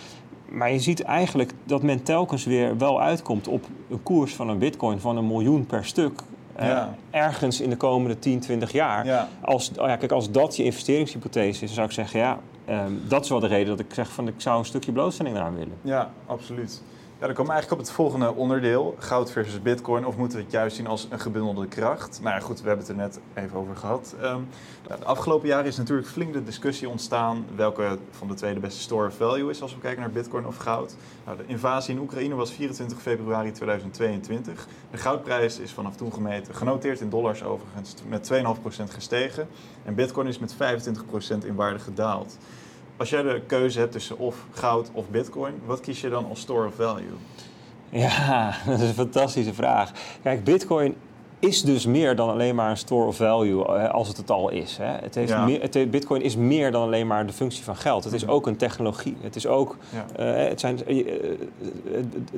Maar je ziet eigenlijk dat men telkens weer wel uitkomt op een koers van een bitcoin... van een miljoen per stuk... Ja. Uh, ergens in de komende tien, twintig jaar. Ja. Als, oh ja, kijk, als dat je investeringshypothese is, zou ik zeggen... ja, um, dat is wel de reden dat ik zeg van... ik zou een stukje blootstelling eraan willen. Ja, absoluut. Ja, dan komen we eigenlijk op het volgende onderdeel. Goud versus bitcoin. Of moeten we het juist zien als een gebundelde kracht? Nou ja, goed, we hebben het er net even over gehad. Um, de afgelopen jaren is natuurlijk flink de discussie ontstaan... welke van de twee de beste store of value is... als we kijken naar bitcoin of goud. Nou, de invasie in Oekraïne was vierentwintig februari tweeduizend tweeëntwintig. De goudprijs is vanaf toen gemeten, genoteerd in dollars overigens... met twee komma vijf procent gestegen. En bitcoin is met vijfentwintig procent in waarde gedaald. Als jij de keuze hebt tussen of goud of bitcoin, wat kies je dan als store of value? Ja, dat is een fantastische vraag. Kijk, bitcoin is dus meer dan alleen maar een store of value als het het al is. Hè. Het heeft ja. meer, het heeft, bitcoin is meer dan alleen maar de functie van geld. Het is ook een technologie. Het is ook, ja. uh, het zijn, uh,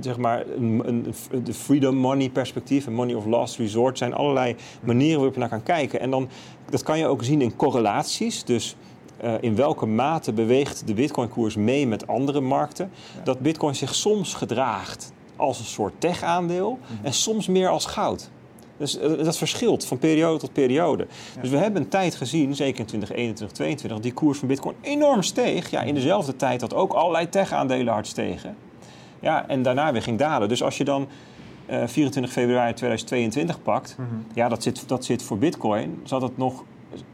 zeg maar, een, een, de freedom money perspectief, en money of last resort, zijn allerlei manieren waarop je naar kan kijken. En dan, dat kan je ook zien in correlaties, dus... Uh, in welke mate beweegt de bitcoinkoers mee met andere markten... Ja. Dat bitcoin zich soms gedraagt als een soort tech-aandeel... Mm-hmm. En soms meer als goud. Dus uh, dat verschilt van periode tot periode. Ja. Dus we hebben een tijd gezien, zeker in twintig eenentwintig, tweeëntwintig... die koers van bitcoin enorm steeg. Ja, in dezelfde tijd dat ook allerlei tech-aandelen hard stegen. Ja, en daarna weer ging dalen. Dus als je dan... Uh, vierentwintig februari tweeduizend tweeëntwintig pakt... Mm-hmm. Ja, dat zit, dat zit voor bitcoin... zat het nog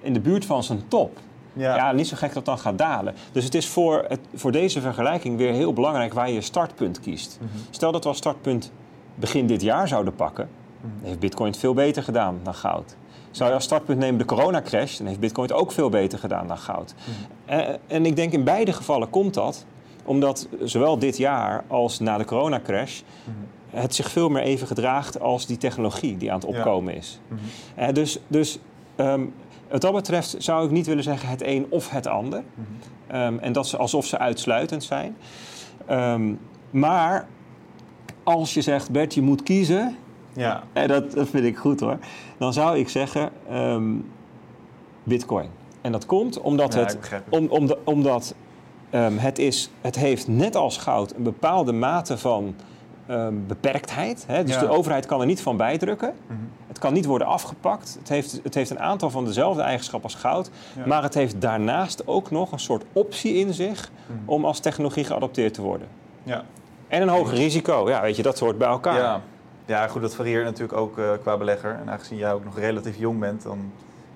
in de buurt van zijn top... Ja. Ja, niet zo gek dat dan gaat dalen. Dus het is voor, het, voor deze vergelijking weer heel belangrijk waar je je startpunt kiest. Mm-hmm. Stel dat we als startpunt begin dit jaar zouden pakken... Mm-hmm. heeft bitcoin het veel beter gedaan dan goud. Zou je als startpunt nemen de coronacrash... dan heeft bitcoin het ook veel beter gedaan dan goud. Mm-hmm. En, en ik denk in beide gevallen komt dat... omdat zowel dit jaar als na de coronacrash... Mm-hmm. het zich veel meer even gedraagt als die technologie die aan het opkomen ja. is. Mm-hmm. Uh, dus... dus um, wat dat betreft zou ik niet willen zeggen het een of het ander. Mm-hmm. Um, en dat is alsof ze uitsluitend zijn. Um, maar als je zegt, Bert, je moet kiezen... Ja. En dat, dat vind ik goed hoor. Dan zou ik zeggen, um, bitcoin. En dat komt omdat, ja, het, het. Om, om de, omdat um, het, is, het heeft net als goud een bepaalde mate van... Um, beperktheid. Hè? Dus ja. de overheid kan er niet van bijdrukken. Mm-hmm. Het kan niet worden afgepakt. Het heeft, het heeft een aantal van dezelfde eigenschappen als goud. Ja. Maar het heeft daarnaast ook nog een soort optie in zich... Mm-hmm. om als technologie geadopteerd te worden. Ja. En een hoger risico. Ja, weet je, dat hoort bij elkaar. Ja, ja goed, dat varieert natuurlijk ook uh, qua belegger. En aangezien jij ook nog relatief jong bent... dan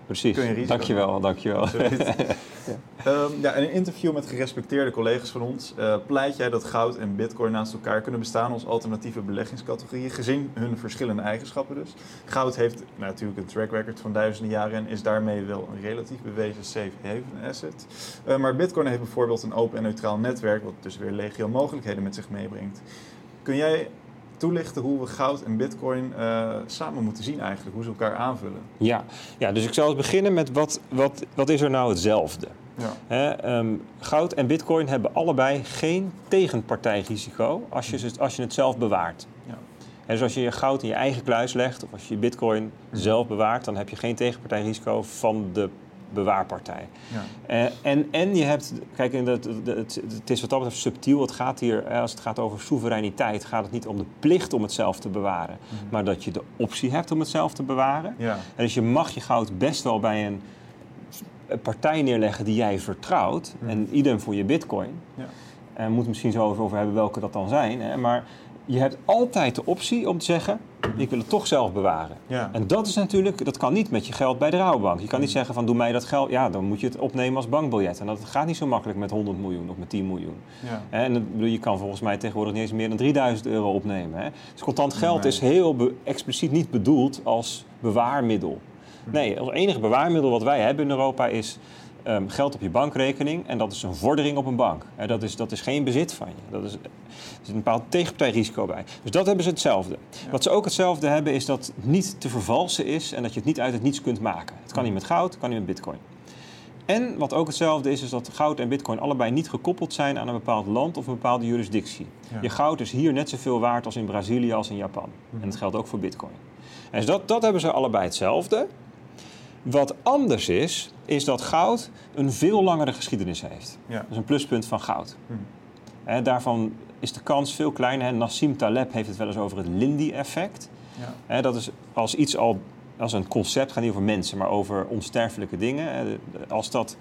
Precies, kun je risico dankjewel, nemen. dankjewel. ja. Um, ja, in een interview met gerespecteerde collega's van ons uh, pleit jij dat goud en bitcoin naast elkaar kunnen bestaan als alternatieve beleggingscategorieën, gezien hun verschillende eigenschappen dus. Goud heeft nou, natuurlijk een track record van duizenden jaren en is daarmee wel een relatief bewezen safe haven asset. Uh, maar bitcoin heeft bijvoorbeeld een open en neutraal netwerk, wat dus weer legio mogelijkheden met zich meebrengt. Kun jij toelichten hoe we goud en bitcoin uh, samen moeten zien eigenlijk, hoe ze elkaar aanvullen? Ja, ja dus ik zal beginnen met wat, wat, wat is er nou hetzelfde? Ja. Hè, um, goud en bitcoin hebben allebei geen tegenpartijrisico als je, als je het zelf bewaart. Ja. En dus als je je goud in je eigen kluis legt of als je bitcoin ja. zelf bewaart, dan heb je geen tegenpartijrisico van de bewaarpartij. Ja. Uh, en, en je hebt, kijk, het, het, het is wat dat betreft subtiel. Het gaat hier, als het gaat over soevereiniteit, gaat het niet om de plicht om het zelf te bewaren, mm-hmm. maar dat je de optie hebt om het zelf te bewaren. Ja. En dus je mag je goud best wel bij een, een partij neerleggen die jij vertrouwt, mm-hmm. en idem voor je bitcoin. Ja. En we moeten misschien zo over hebben welke dat dan zijn, hè? Maar je hebt altijd de optie om te zeggen, ik wil het toch zelf bewaren. Ja. En dat is natuurlijk, dat kan niet met je geld bij de Rabobank. Je kan niet zeggen van doe mij dat geld, ja dan moet je het opnemen als bankbiljet. En dat gaat niet zo makkelijk met honderd miljoen of met tien miljoen. Ja. En je kan volgens mij tegenwoordig niet eens meer dan drieduizend euro opnemen. Hè? Dus contant geld is heel be- expliciet niet bedoeld als bewaarmiddel. Nee, het enige bewaarmiddel wat wij hebben in Europa is Um, geld op je bankrekening en dat is een vordering op een bank. He, dat, is, dat is geen bezit van je. Dat is, er zit een bepaald tegenpartijrisico bij. Dus dat hebben ze hetzelfde. Ja. Wat ze ook hetzelfde hebben is dat het niet te vervalsen is en dat je het niet uit het niets kunt maken. Het kan niet met goud, het kan niet met bitcoin. En wat ook hetzelfde is, is dat goud en bitcoin allebei niet gekoppeld zijn aan een bepaald land of een bepaalde jurisdictie. Ja. Je goud is hier net zoveel waard als in Brazilië als in Japan. Ja. En dat geldt ook voor bitcoin. En dus dat, dat hebben ze allebei hetzelfde. Wat anders is, is dat goud een veel langere geschiedenis heeft. Ja. Dat is een pluspunt van goud. Hm. En daarvan is de kans veel kleiner. Hè. Nassim Taleb heeft het wel eens over het Lindy-effect. Ja. Dat is als iets al, als een concept, gaat niet over mensen, maar over onsterfelijke dingen. Als dat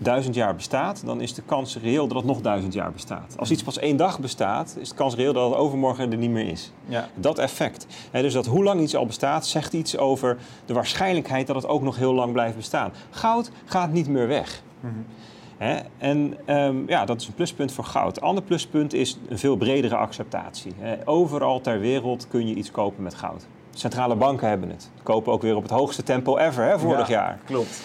duizend jaar bestaat, dan is de kans reëel dat het nog duizend jaar bestaat. Als iets pas één dag bestaat, is de kans reëel dat het overmorgen er niet meer is. Ja. Dat effect. He, dus dat hoe lang iets al bestaat, zegt iets over de waarschijnlijkheid dat het ook nog heel lang blijft bestaan. Goud gaat niet meer weg. Mm-hmm. He, en um, ja, dat is een pluspunt voor goud. Ander pluspunt is een veel bredere acceptatie. He, overal ter wereld kun je iets kopen met goud. Centrale banken hebben het. Kopen ook weer op het hoogste tempo ever, hè, vorig ja, jaar. Klopt.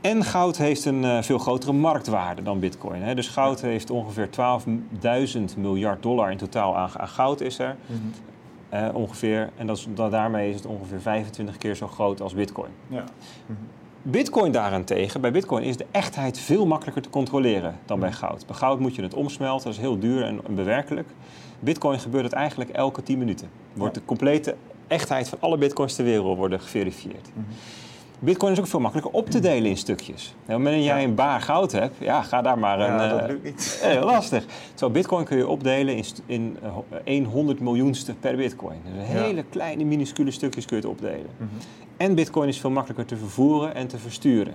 En goud heeft een uh, veel grotere marktwaarde dan bitcoin. Hè? Dus goud ja. heeft ongeveer twaalfduizend miljard dollar in totaal aan, aan goud is er. Mm-hmm. Uh, ongeveer. En dat is, dat, daarmee is het ongeveer vijfentwintig keer zo groot als bitcoin. Ja. Mm-hmm. Bitcoin daarentegen, bij bitcoin is de echtheid veel makkelijker te controleren dan bij goud. Bij goud moet je het omsmelten, dat is heel duur en, en bewerkelijk. Bitcoin gebeurt het eigenlijk elke tien minuten. Wordt ja. de complete echtheid van alle bitcoins ter wereld worden geverifieerd. Mm-hmm. Bitcoin is ook veel makkelijker op te delen in stukjes. Wanneer jij een baar goud hebt, ja, ga daar maar een... Ja, dat lukt niet. Uh, heel lastig. Zo, bitcoin kun je opdelen in, in uh, honderd miljoenste per bitcoin. Dus hele ja. kleine, minuscule stukjes kun je het opdelen. Mm-hmm. En bitcoin is veel makkelijker te vervoeren en te versturen.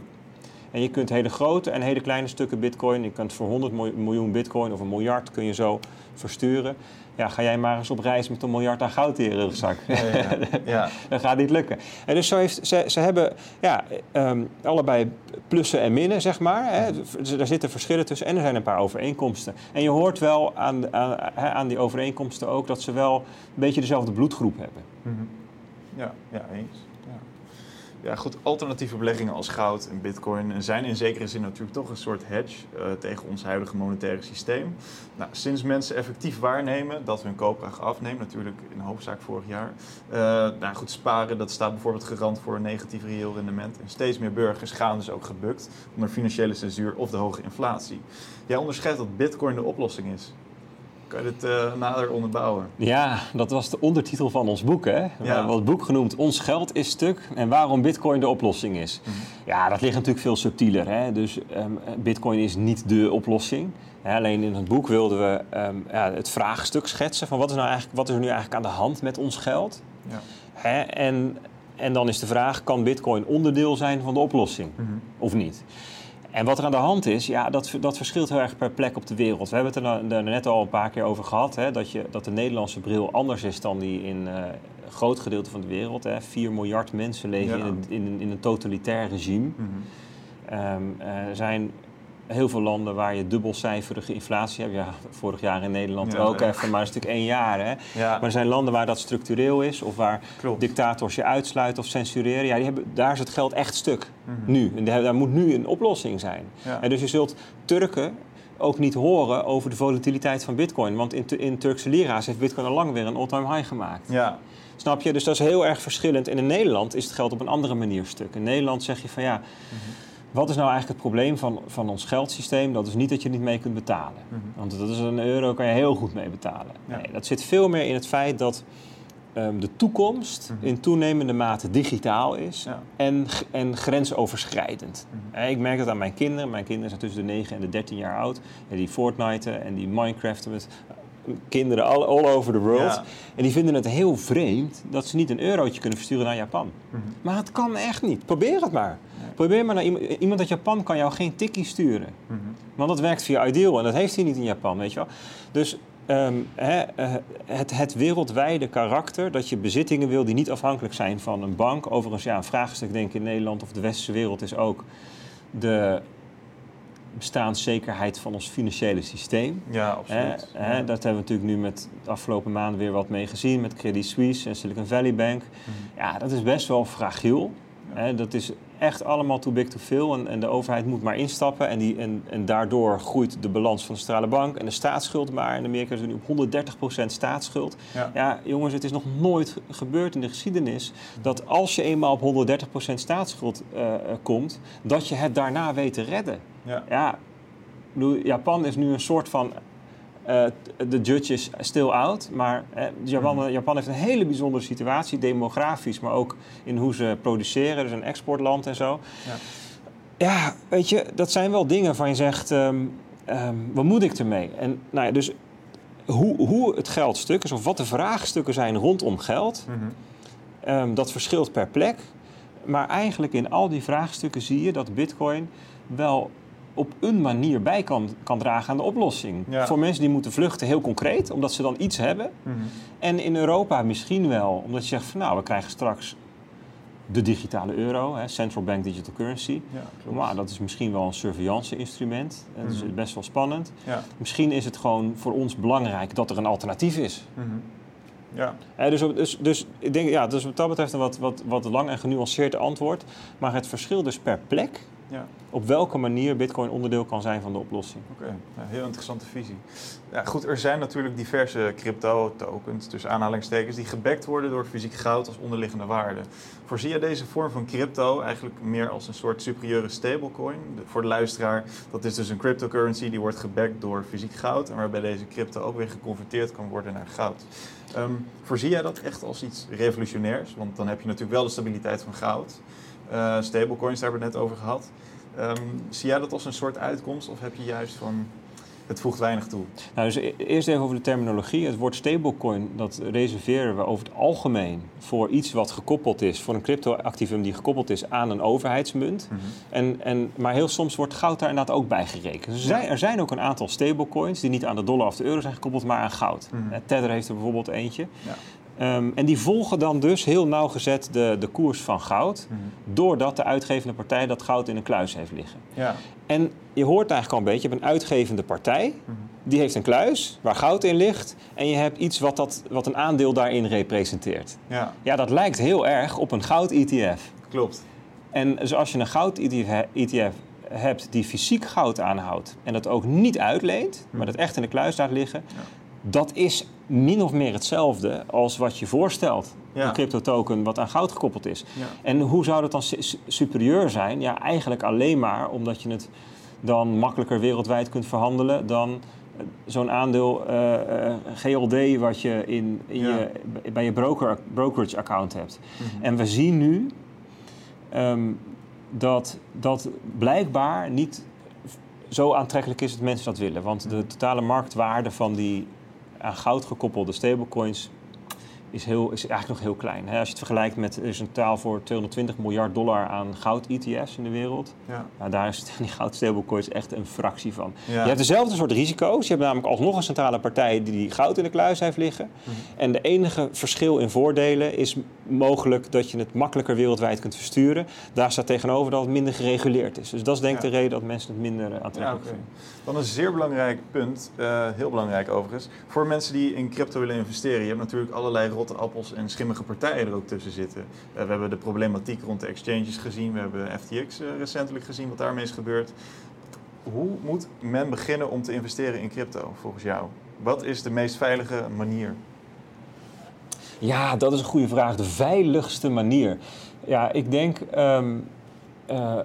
En je kunt hele grote en hele kleine stukken bitcoin, je kunt voor honderd miljoen bitcoin of een miljard kun je zo versturen. Ja, ga jij maar eens op reis met een miljard aan goud in je rugzak. Ja, ja, ja. Dat gaat niet lukken. En dus zo heeft, ze, ze hebben ja, um, allebei plussen en minnen, zeg maar. Hè. Ja. Er zitten verschillen tussen en er zijn een paar overeenkomsten. En je hoort wel aan, aan, aan die overeenkomsten ook dat ze wel een beetje dezelfde bloedgroep hebben. Mm-hmm. Ja, ja, eens. Ja, goed, alternatieve beleggingen als goud en bitcoin zijn in zekere zin natuurlijk toch een soort hedge uh, tegen ons huidige monetaire systeem. Nou, sinds mensen effectief waarnemen dat hun koopkracht afneemt, natuurlijk in hoofdzaak vorig jaar. Uh, nou goed, sparen, dat staat bijvoorbeeld garant voor een negatief reëel rendement. En steeds meer burgers gaan dus ook gebukt onder financiële censuur of de hoge inflatie. Jij onderscheidt dat bitcoin de oplossing is. Kan je dit uh, nader onderbouwen? Ja, dat was de ondertitel van ons boek. Hè? Ja. We hebben het boek genoemd Ons geld is stuk en waarom bitcoin de oplossing is. Mm-hmm. Ja, dat ligt natuurlijk veel subtieler. Hè? Dus um, bitcoin is niet de oplossing. Ja, alleen in het boek wilden we um, ja, het vraagstuk schetsen van wat is, nou eigenlijk, wat is er nu eigenlijk aan de hand met ons geld? Ja. Hè? En, en dan is de vraag, kan bitcoin onderdeel zijn van de oplossing mm-hmm. of niet? En wat er aan de hand is, ja, dat, dat verschilt heel erg per plek op de wereld. We hebben het er net al een paar keer over gehad, hè, dat, je, dat de Nederlandse bril anders is dan die in uh, een groot gedeelte van de wereld. Hè. vier miljard mensen leven ja. in, in, in een totalitair regime. Mm-hmm. Um, er zijn heel veel landen waar je dubbelcijferige inflatie hebt. Ja, vorig jaar in Nederland ja, ook ja. even, maar dat is natuurlijk één jaar. Hè. Ja. Maar er zijn landen waar dat structureel is, of waar Klopt. dictators je uitsluiten of censureren. Ja, die hebben, daar is het geld echt stuk mm-hmm. nu. En daar moet nu een oplossing zijn. Ja. En dus je zult Turken ook niet horen over de volatiliteit van Bitcoin. Want in, in Turkse lira's heeft Bitcoin al lang weer een all-time high gemaakt. Ja. Snap je? Dus dat is heel erg verschillend. En in Nederland is het geld op een andere manier stuk. In Nederland zeg je van ja... Mm-hmm. Wat is nou eigenlijk het probleem van, van ons geldsysteem? Dat is niet dat je niet mee kunt betalen. Mm-hmm. Want dat is een euro, kan je heel goed mee betalen. Ja. Nee, dat zit veel meer in het feit dat um, de toekomst mm-hmm. in toenemende mate digitaal is ja. en, en grensoverschrijdend. Mm-hmm. Ik merk dat aan mijn kinderen. Mijn kinderen zijn tussen de negen en de dertien jaar oud. En die Fortniten en die Minecraften met kinderen all, all over the world. Ja. En die vinden het heel vreemd dat ze niet een eurotje kunnen versturen naar Japan. Mm-hmm. Maar het kan echt niet. Probeer het maar. Probeer maar naar iemand, iemand uit Japan kan jou geen tikkie sturen. Mm-hmm. Want dat werkt via Ideal en dat heeft hij niet in Japan, weet je wel. Dus um, he, uh, het, het wereldwijde karakter dat je bezittingen wil die niet afhankelijk zijn van een bank. Overigens, ja, een vraagstuk denk ik in Nederland of de westerse wereld is ook de bestaanszekerheid van ons financiële systeem. Ja, absoluut. He, he, ja. Dat hebben we natuurlijk nu met de afgelopen maanden weer wat mee gezien met Credit Suisse en Silicon Valley Bank. Mm-hmm. Ja, dat is best wel fragiel. Ja. He, dat is echt allemaal too big to fail en, en de overheid moet maar instappen. En, die, en, en daardoor groeit de balans van de centrale bank en de staatsschuld maar. In Amerika zijn we nu op honderddertig procent staatsschuld. Ja. ja, jongens, het is nog nooit gebeurd in de geschiedenis dat als je eenmaal op honderddertig procent staatsschuld uh, komt, dat je het daarna weet te redden. Ja. ja, Japan is nu een soort van... De uh, judge is still out, maar eh, Japan, Japan heeft een hele bijzondere situatie, demografisch, maar ook in hoe ze produceren, dus een exportland en zo. Ja, ja weet je, dat zijn wel dingen van je zegt, um, um, wat moet ik ermee? En nou ja, dus hoe, hoe het geld stuk is, of wat de vraagstukken zijn rondom geld, mm-hmm. um, dat verschilt per plek. Maar eigenlijk in al die vraagstukken zie je dat Bitcoin wel op een manier bij kan, kan dragen aan de oplossing. Ja. Voor mensen die moeten vluchten, heel concreet, omdat ze dan iets hebben. Mm-hmm. En in Europa misschien wel, omdat je zegt van nou, we krijgen straks de digitale euro, hè, Central Bank Digital Currency. Ja, maar dat is misschien wel een surveillance-instrument. Dat mm-hmm. is best wel spannend. Ja. Misschien is het gewoon voor ons belangrijk dat er een alternatief is. Mm-hmm. Ja. Eh, dus, dus, dus ik denk, ja, dus wat dat betreft een wat, wat, wat lang en genuanceerd antwoord. Maar het verschil dus per plek. Ja. Op welke manier Bitcoin onderdeel kan zijn van de oplossing. Oké, okay. ja, heel interessante visie. Ja, goed, er zijn natuurlijk diverse crypto-tokens, tussen aanhalingstekens, die gebackt worden door fysiek goud als onderliggende waarde. Voorzie je deze vorm van crypto eigenlijk meer als een soort superieure stablecoin? De, voor de luisteraar, dat is dus een cryptocurrency die wordt gebackt door fysiek goud en waarbij deze crypto ook weer geconverteerd kan worden naar goud. Um, voorzie jij dat echt als iets revolutionairs? Want dan heb je natuurlijk wel de stabiliteit van goud. Uh, stablecoins, daar hebben we het net over gehad. Um, zie jij dat als een soort uitkomst of heb je juist van het voegt weinig toe? Nou, dus eerst even over de terminologie. Het woord stablecoin, dat reserveren we over het algemeen voor iets wat gekoppeld is, voor een cryptoactivum die gekoppeld is aan een overheidsmunt. Mm-hmm. En, en, maar heel soms wordt goud daar inderdaad ook bij gerekend. Dus er, zijn, er zijn ook een aantal stablecoins die niet aan de dollar of de euro zijn gekoppeld, maar aan goud. Mm-hmm. Uh, Tether heeft er bijvoorbeeld eentje. Ja. Um, en die volgen dan dus heel nauwgezet de, de koers van goud, mm-hmm. doordat de uitgevende partij dat goud in een kluis heeft liggen. Ja. En je hoort eigenlijk al een beetje, je hebt een uitgevende partij, mm-hmm. die heeft een kluis waar goud in ligt en je hebt iets wat, dat, wat een aandeel daarin representeert. Ja. ja, dat lijkt heel erg op een goud-E T F. Klopt. En dus als je een goud-E T F hebt die fysiek goud aanhoudt en dat ook niet uitleent, mm-hmm. maar dat echt in de kluis laat liggen, ja. dat is min of meer hetzelfde als wat je voorstelt. Ja. Een cryptotoken wat aan goud gekoppeld is. Ja. En hoe zou dat dan superieur zijn? Ja, eigenlijk alleen maar omdat je het dan makkelijker wereldwijd kunt verhandelen dan zo'n aandeel uh, uh, G L D wat je, in, in ja. je bij je broker, brokerage account hebt. Mm-hmm. En we zien nu um, dat dat blijkbaar niet zo aantrekkelijk is dat mensen dat willen. Want de totale marktwaarde van die aan goud gekoppelde stablecoins is, heel, is eigenlijk nog heel klein. He, als je het vergelijkt met, er is een taal voor tweehonderdtwintig miljard dollar aan goud-E T F's in de wereld. Ja. Nou, daar is het, die goud-stablecoins echt een fractie van. Ja. Je hebt dezelfde soort risico's. Je hebt namelijk alsnog een centrale partij die, die goud in de kluis heeft liggen. Mm-hmm. En de enige verschil in voordelen is mogelijk dat je het makkelijker wereldwijd kunt versturen. Daar staat tegenover dat het minder gereguleerd is. Dus dat is denk ik ja. de reden dat mensen het minder aantrekkelijk ja, okay. vinden. Dan een zeer belangrijk punt, uh, heel belangrijk overigens, voor mensen die in crypto willen investeren. Je hebt natuurlijk allerlei rotte appels en schimmige partijen er ook tussen zitten. Uh, we hebben de problematiek rond de exchanges gezien. We hebben F T X uh, recentelijk gezien wat daarmee is gebeurd. Hoe moet men beginnen om te investeren in crypto volgens jou? Wat is de meest veilige manier? Ja, dat is een goede vraag. De veiligste manier. Ja, ik denk um, uh,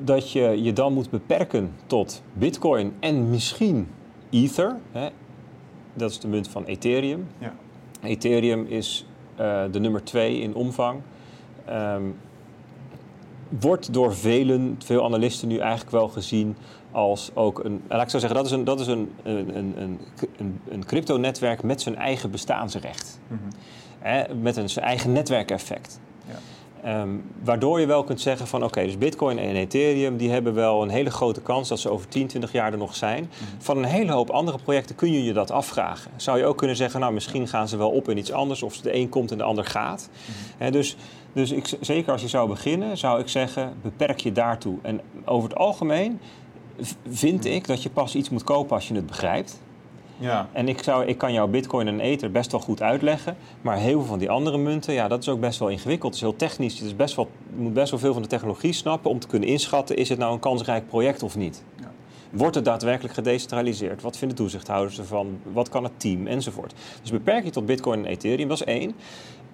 dat je je dan moet beperken tot Bitcoin en misschien Ether. Hè? Dat is de munt van Ethereum. Ja. Ethereum is uh, de nummer twee in omvang. Um, wordt door velen, veel analisten nu eigenlijk wel gezien als ook een... Laat ik zo zeggen, dat is een, dat is een, een, een, een, een crypto-netwerk met zijn eigen bestaansrecht. Mm-hmm. Hè, met een, zijn eigen netwerkeffect. Ja. Um, waardoor je wel kunt zeggen van... Oké, okay, dus Bitcoin en Ethereum... die hebben wel een hele grote kans dat ze over tien, twintig jaar er nog zijn. Mm-hmm. Van een hele hoop andere projecten kun je je dat afvragen. Zou je ook kunnen zeggen... Nou, misschien gaan ze wel op in iets anders... of de een komt en de ander gaat. Mm-hmm. Hè, dus... Dus ik, zeker als je zou beginnen, zou ik zeggen, beperk je daartoe. En over het algemeen vind ik dat je pas iets moet kopen als je het begrijpt. Ja. En ik, zou, ik kan jouw Bitcoin en Ether best wel goed uitleggen. Maar heel veel van die andere munten, ja, dat is ook best wel ingewikkeld. Het is heel technisch. Het is best wel, je moet best wel veel van de technologie snappen om te kunnen inschatten... is het nou een kansrijk project of niet? Ja. Wordt het daadwerkelijk gedecentraliseerd? Wat vinden toezichthouders ervan? Wat kan het team? Enzovoort. Dus beperk je tot Bitcoin en Ethereum, dat is één.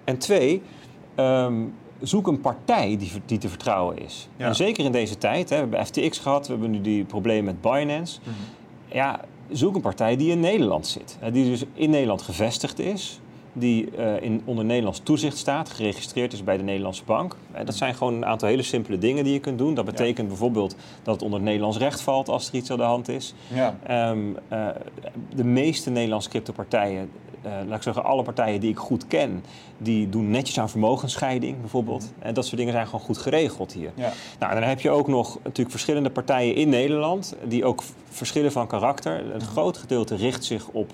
En twee... Um, zoek een partij die, die te vertrouwen is. Ja. En zeker in deze tijd, hè, we hebben F T X gehad, we hebben nu die problemen met Binance. Mm-hmm. Ja, zoek een partij die in Nederland zit. Hè, die dus in Nederland gevestigd is, die uh, in, onder Nederlands toezicht staat, geregistreerd is bij de Nederlandse Bank. Hè, dat zijn gewoon een aantal hele simpele dingen die je kunt doen. Dat betekent ja. bijvoorbeeld dat het onder het Nederlands recht valt als er iets aan de hand is. Ja. Um, uh, de meeste Nederlandse cryptopartijen... Uh, laat ik zeggen, alle partijen die ik goed ken... die doen netjes aan vermogensscheiding bijvoorbeeld. Mm-hmm. En dat soort dingen zijn gewoon goed geregeld hier. Ja. Nou, dan heb je ook nog natuurlijk verschillende partijen in Nederland... die ook verschillen van karakter. Een groot gedeelte richt zich op,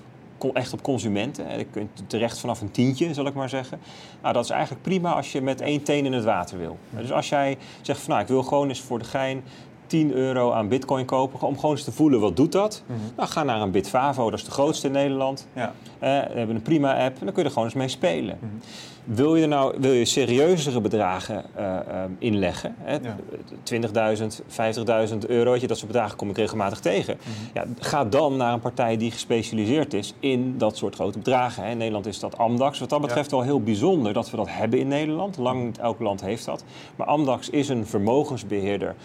echt op consumenten. Je kunt terecht vanaf een tientje, zal ik maar zeggen. Nou, dat is eigenlijk prima als je met één teen in het water wil. Mm-hmm. Dus als jij zegt van, nou, ik wil gewoon eens voor de gein... tien euro aan bitcoin kopen, om gewoon eens te voelen wat doet dat. Mm-hmm. Nou, ga naar een Bitfavo, dat is de grootste in Nederland. Ja. Uh, we hebben een prima app en dan kun je er gewoon eens mee spelen. Mm-hmm. Wil je nou, wil je serieuzere bedragen uh, um, inleggen, hè? Ja. twintigduizend, vijftigduizend euro, dat soort bedragen kom ik regelmatig tegen. Mm-hmm. Ja, ga dan naar een partij die gespecialiseerd is in dat soort grote bedragen. Hè? In Nederland is dat Amdax. Wat dat betreft ja. wel heel bijzonder dat we dat hebben in Nederland. Lang niet elk land heeft dat. Maar Amdax is een vermogensbeheerder.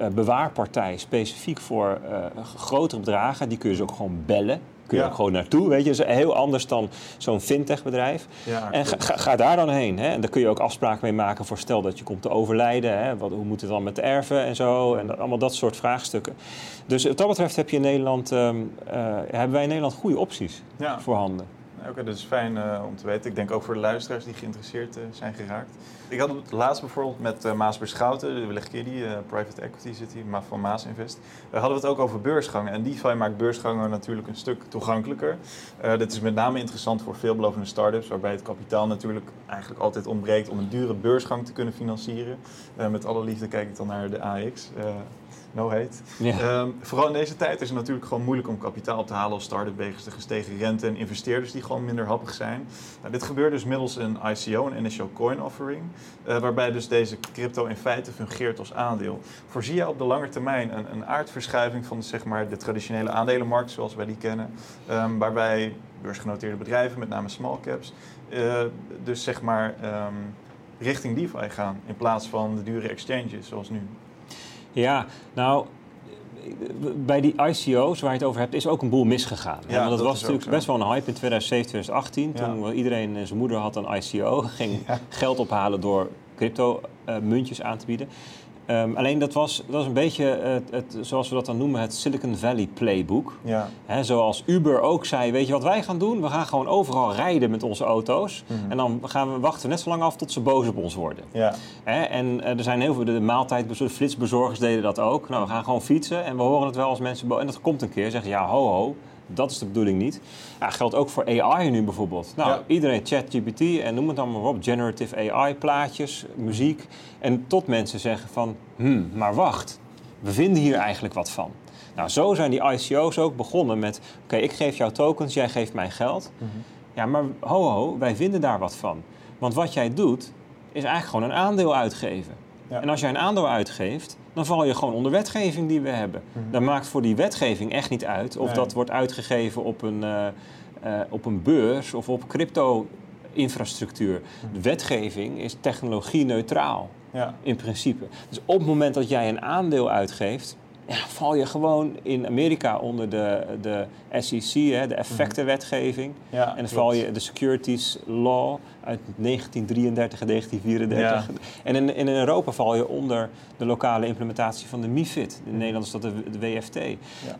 Uh, bewaarpartij specifiek voor uh, grotere bedragen. Die kun je dus ook gewoon bellen. Kun je ja. ook gewoon naartoe. Weet je, dat is heel anders dan zo'n fintechbedrijf. Ja, en ga, ga, ga daar dan heen. Hè? En daar kun je ook afspraken mee maken voor stel dat je komt te overlijden. Hè? Wat, hoe moet het dan met de erven en zo. En dat, allemaal dat soort vraagstukken. Dus wat dat betreft heb je in Nederland, um, uh, hebben wij in Nederland goede opties ja. voorhanden. Oké, okay, dat is fijn uh, om te weten. Ik denk ook voor de luisteraars die geïnteresseerd uh, zijn geraakt. Ik had het laatst bijvoorbeeld met uh, Maas Berschouten, de Willig-Kiddy, uh, private equity zit hier, maar van Maas Invest. Uh, hadden we het ook over beursgangen. En DeFi maakt beursgangen natuurlijk een stuk toegankelijker. Uh, dit is met name interessant voor veelbelovende start-ups, waarbij het kapitaal natuurlijk eigenlijk altijd ontbreekt om een dure beursgang te kunnen financieren. Uh, met alle liefde kijk ik dan naar de A X. Uh, No hate. Ja. Um, vooral in deze tijd is het natuurlijk gewoon moeilijk om kapitaal op te halen als start-up wegens de gestegen rente en investeerders die gewoon minder happig zijn. Nou, dit gebeurt dus middels een I C O, een Initial Coin Offering, uh, waarbij dus deze crypto in feite fungeert als aandeel. Voorzie jij op de lange termijn een, een aardverschuiving van zeg maar, de traditionele aandelenmarkt zoals wij die kennen, um, waarbij beursgenoteerde bedrijven, met name small caps, uh, dus zeg maar um, richting DeFi gaan in plaats van de dure exchanges zoals nu? Ja, nou, bij die I C O's waar je het over hebt is ook een boel misgegaan. Ja, want dat, dat was natuurlijk best wel een hype in tweeduizend zeventien, tweeduizend achttien. Ja. Toen iedereen, zijn moeder had een I C O, ging ja. geld ophalen door crypto uh, muntjes aan te bieden. Um, alleen dat was, dat was een beetje, het, het, zoals we dat dan noemen, het Silicon Valley playbook. Ja. He, zoals Uber ook zei, weet je wat wij gaan doen? We gaan gewoon overal rijden met onze auto's. Mm-hmm. En dan gaan we wachten net zo lang af tot ze boos op ons worden. Ja. He, en er zijn heel veel, de maaltijdbezorgers, flitsbezorgers deden dat ook. Nou, we gaan gewoon fietsen en we horen het wel als mensen boos. En dat komt een keer, zeggen ja, ho, ho. Dat is de bedoeling niet. Ja, geldt ook voor A I nu bijvoorbeeld. Nou, ja. Iedereen ChatGPT en noem het dan maar op. Generative A I, plaatjes, muziek. En tot mensen zeggen van, hmm, maar wacht. We vinden hier eigenlijk wat van. Nou, zo zijn die I C O's ook begonnen met... Oké, okay, ik geef jou tokens, jij geeft mij geld. Mm-hmm. Ja, maar ho, ho, wij vinden daar wat van. Want wat jij doet, is eigenlijk gewoon een aandeel uitgeven. Ja. En als jij een aandeel uitgeeft... dan val je gewoon onder wetgeving die we hebben. Mm-hmm. Dan maakt voor die wetgeving echt niet uit... of nee. dat wordt uitgegeven op een, uh, uh, op een beurs of op crypto-infrastructuur. Mm-hmm. De wetgeving is technologie-neutraal, ja. in principe. Dus op het moment dat jij een aandeel uitgeeft... Ja, val je gewoon in Amerika onder de, de S E C, hè, de effectenwetgeving. Ja, en dan klopt. Val je de Securities Law uit negentien drieëndertig en negentien vierendertig. Ja. En in, in Europa val je onder de lokale implementatie van de MiFID. In Nederland is dat de, de W F T. Ja.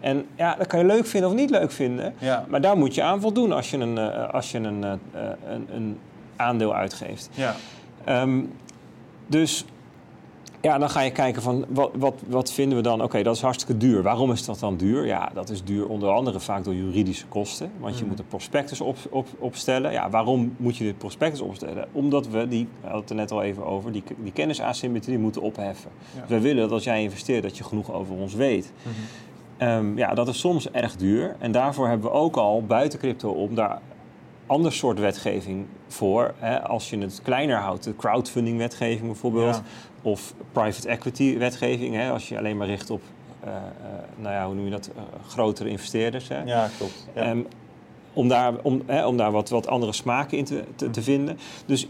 En ja, dat kan je leuk vinden of niet leuk vinden. Ja. Maar daar moet je aan voldoen als je een, als je een, een, een aandeel uitgeeft. Ja. Um, dus... Ja, dan ga je kijken van, wat, wat, wat vinden we dan? Oké, okay, dat is hartstikke duur. Waarom is dat dan duur? Ja, dat is duur onder andere vaak door juridische kosten. Want mm. je moet een prospectus op, op, opstellen. Ja, waarom moet je dit prospectus opstellen? Omdat we, die, we hadden het er net al even over, die, die kennisasymmetrie moeten opheffen. Ja. Dus wij willen dat als jij investeert, dat je genoeg over ons weet. Mm-hmm. Um, ja, dat is soms erg duur. En daarvoor hebben we ook al buiten crypto om daar... ander soort wetgeving voor. Hè, als je het kleiner houdt, de crowdfunding wetgeving bijvoorbeeld. Ja. Of private equity wetgeving. Hè, als je alleen maar richt op, uh, uh, nou ja, hoe noem je dat, uh, grotere investeerders. Hè. Ja, klopt. Ja. Um, om daar, om, hè, om daar wat, wat andere smaken in te, te, te vinden. Dus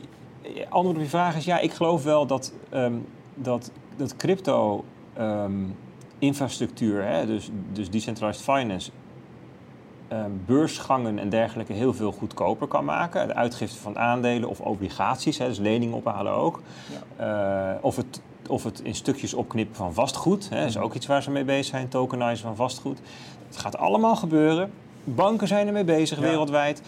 antwoord op je vraag is, ja, ik geloof wel dat, um, dat, dat crypto um, infrastructuur, hè, dus, dus decentralized finance... beursgangen en dergelijke heel veel goedkoper kan maken. De uitgifte van aandelen of obligaties, hè, dus leningen ophalen ook. Ja. Uh, of, het, of het in stukjes opknippen van vastgoed. Dat is ook iets waar ze mee bezig zijn, tokenizen van vastgoed. Het gaat allemaal gebeuren. Banken zijn ermee bezig, ja. wereldwijd.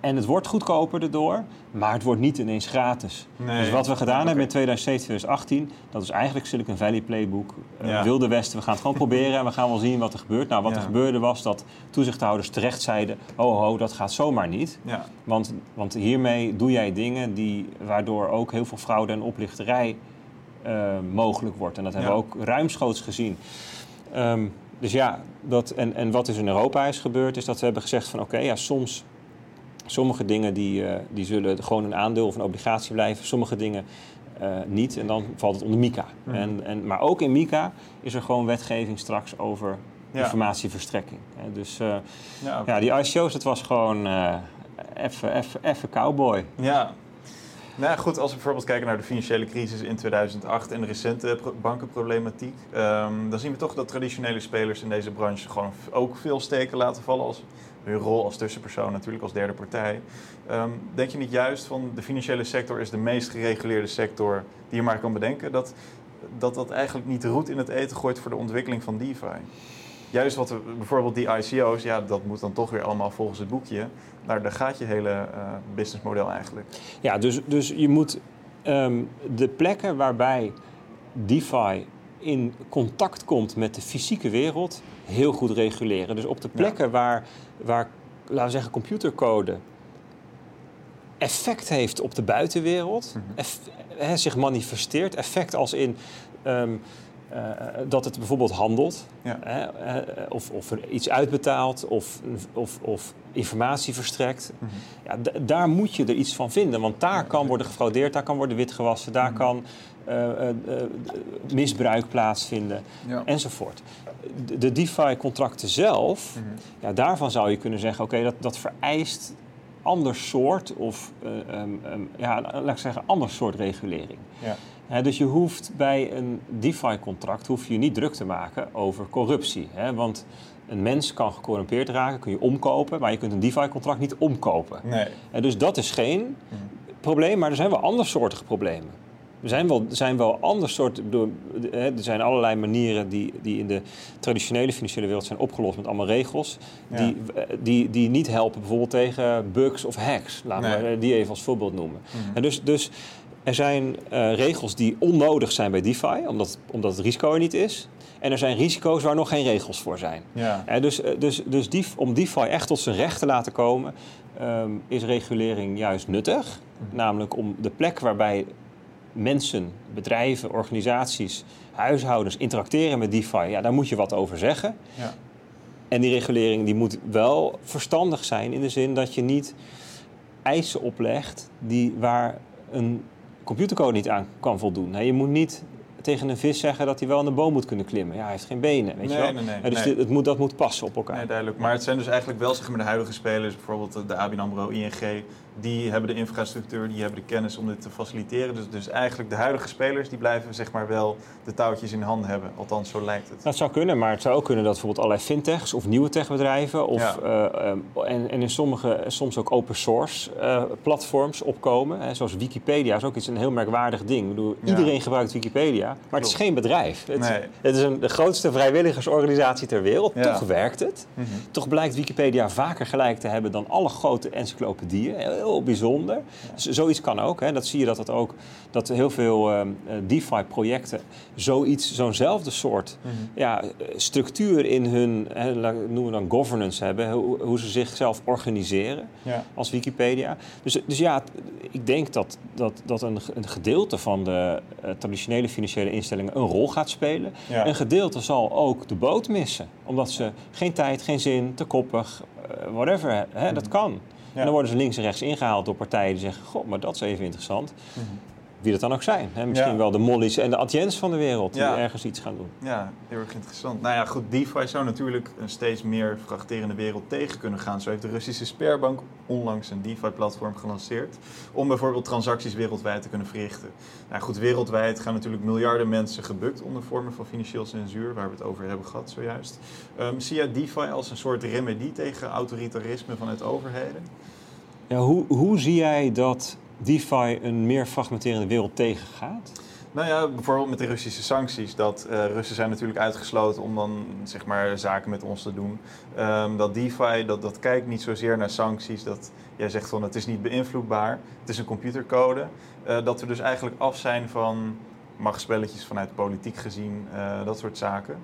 En het wordt goedkoper erdoor, maar het wordt niet ineens gratis. Nee. Dus wat we gedaan okay. hebben in tweeduizend zeventien, tweeduizend achttien... dat is eigenlijk Silicon Valley playbook. Ja. Uh, Wilde Westen, we gaan het gewoon proberen en we gaan wel zien wat er gebeurt. Nou, wat ja. er gebeurde was dat toezichthouders terecht zeiden... oh, ho, dat gaat zomaar niet. Ja. Want, want hiermee doe jij dingen die, waardoor ook heel veel fraude en oplichterij uh, mogelijk wordt. En dat hebben ja. we ook ruimschoots gezien. Um, dus ja, dat, en, en wat dus in Europa is gebeurd... is dat we hebben gezegd van oké, okay, ja, soms... Sommige dingen die, uh, die zullen gewoon een aandeel of een obligatie blijven. Sommige dingen uh, niet. En dan valt het onder MiCA. Mm. En, en, maar ook in MiCA is er gewoon wetgeving straks over ja. informatieverstrekking. En dus uh, ja, okay. ja, die I C O's, dat was gewoon uh, even cowboy. Ja. Nou goed, als we bijvoorbeeld kijken naar de financiële crisis in tweeduizend acht en de recente bankenproblematiek, um, dan zien we toch dat traditionele spelers in deze branche gewoon ook veel steken laten vallen als hun rol als tussenpersoon, natuurlijk als derde partij. Um, denk je niet juist van de financiële sector is de meest gereguleerde sector die je maar kan bedenken, dat dat, dat eigenlijk niet de roet in het eten gooit voor de ontwikkeling van DeFi? Juist wat we, bijvoorbeeld die I C O's, ja, dat moet dan toch weer allemaal volgens het boekje. Daar, daar gaat je hele uh, businessmodel eigenlijk. Ja, dus, dus je moet um, de plekken waarbij DeFi in contact komt met de fysieke wereld heel goed reguleren. Dus op de plekken ja. waar, waar, laten we zeggen, computercode effect heeft op de buitenwereld, mm-hmm. eff, he, zich manifesteert, effect als in... Um, Uh, dat het bijvoorbeeld handelt, ja. hè, uh, of, of er iets uitbetaalt, of, of, of informatie verstrekt. Mm-hmm. Ja, d- daar moet je er iets van vinden, want daar kan worden gefraudeerd, daar kan worden witgewassen, daar mm-hmm. kan uh, uh, uh, misbruik plaatsvinden, ja. enzovoort. De, de DeFi-contracten zelf, mm-hmm. ja, daarvan zou je kunnen zeggen, oké, okay, dat, dat vereist ander soort, of uh, um, um, ja, laat ik zeggen, ander soort regulering. Ja. He, dus je hoeft bij een DeFi-contract hoef je niet druk te maken over corruptie. He, want een mens kan gecorrumpeerd raken, kun je omkopen, maar je kunt een DeFi-contract niet omkopen. Nee. He, dus dat is geen mm. probleem, maar er zijn wel andersoortige problemen. Er zijn wel, zijn wel ander soort... Er zijn allerlei manieren die, die in de traditionele financiële wereld zijn opgelost met allemaal regels. Ja. Die, die, die niet helpen bijvoorbeeld tegen bugs of hacks. Laten we nee. die even als voorbeeld noemen. Mm-hmm. En dus, dus er zijn uh, regels die onnodig zijn bij DeFi, omdat, omdat het risico er niet is. En er zijn risico's waar nog geen regels voor zijn. Ja. En dus dus, dus die, om DeFi echt tot zijn recht te laten komen, um, is regulering juist nuttig. Mm-hmm. Namelijk om de plek waarbij mensen, bedrijven, organisaties, huishoudens interacteren met DeFi. Ja, daar moet je wat over zeggen. Ja. En die regulering die moet wel verstandig zijn in de zin dat je niet eisen oplegt die, waar een computercode niet aan kan voldoen. Nou, je moet niet tegen een vis zeggen dat hij wel aan de boom moet kunnen klimmen. Ja, hij heeft geen benen, weet nee, je wel. Nee, nee, ja, dus nee. Dit, het moet, dat moet passen op elkaar. Nee, duidelijk. Maar het zijn dus eigenlijk wel zeg maar, de huidige spelers, bijvoorbeeld de A B N AMRO, I N G, die hebben de infrastructuur, die hebben de kennis om dit te faciliteren. Dus, dus eigenlijk de huidige spelers, die blijven zeg maar wel de touwtjes in handen hebben. Althans, zo lijkt het. Dat zou kunnen, maar het zou ook kunnen dat bijvoorbeeld allerlei fintechs of nieuwe techbedrijven of, ja. uh, um, en, en in sommige, soms ook open source uh, platforms opkomen. Hè, zoals Wikipedia is ook iets een heel merkwaardig ding. Ik bedoel, ja. Iedereen gebruikt Wikipedia, maar Klopt. Het is geen bedrijf. Het, nee. het is een, de grootste vrijwilligersorganisatie ter wereld. Ja. Toch werkt het. Mm-hmm. Toch blijkt Wikipedia vaker gelijk te hebben dan alle grote encyclopedieën. Heel bijzonder. Ja. Z- zoiets kan ook. Hè. Dat zie je dat dat ook dat heel veel uh, DeFi-projecten zoiets, zo'nzelfde soort mm-hmm. ja, structuur in hun, hè, noemen we dan governance hebben, hoe, hoe ze zichzelf organiseren ja. als Wikipedia. Dus, dus ja, ik denk dat, dat, dat een, een gedeelte van de uh, traditionele financiële instellingen een rol gaat spelen. Ja. Een gedeelte zal ook de boot missen, omdat ze geen tijd, geen zin, te koppig, uh, whatever. Hè, mm-hmm. Dat kan. Ja. En dan worden ze links en rechts ingehaald door partijen die zeggen, god, maar dat is even interessant. Mm-hmm. Wie dat dan ook zijn. Hè? Misschien ja. wel de mollies en de adjens van de wereld ja. die ergens iets gaan doen. Ja, heel erg interessant. Nou ja, goed, DeFi zou natuurlijk een steeds meer fragmenterende wereld tegen kunnen gaan. Zo heeft de Russische Sberbank onlangs een DeFi-platform gelanceerd om bijvoorbeeld transacties wereldwijd te kunnen verrichten. Nou goed, wereldwijd gaan natuurlijk miljarden mensen gebukt onder vormen van financieel censuur, waar we het over hebben gehad zojuist. Um, zie jij DeFi als een soort remedie tegen autoritarisme vanuit overheden? Ja, hoe, hoe zie jij dat DeFi een meer fragmenterende wereld tegengaat? Nou ja, bijvoorbeeld met de Russische sancties. Dat uh, Russen zijn natuurlijk uitgesloten om dan zeg maar zaken met ons te doen. Um, dat DeFi, dat, dat kijkt niet zozeer naar sancties. Dat jij zegt van het is niet beïnvloedbaar. Het is een computercode. Uh, dat we dus eigenlijk af zijn van machtspelletjes vanuit politiek gezien. Uh, dat soort zaken.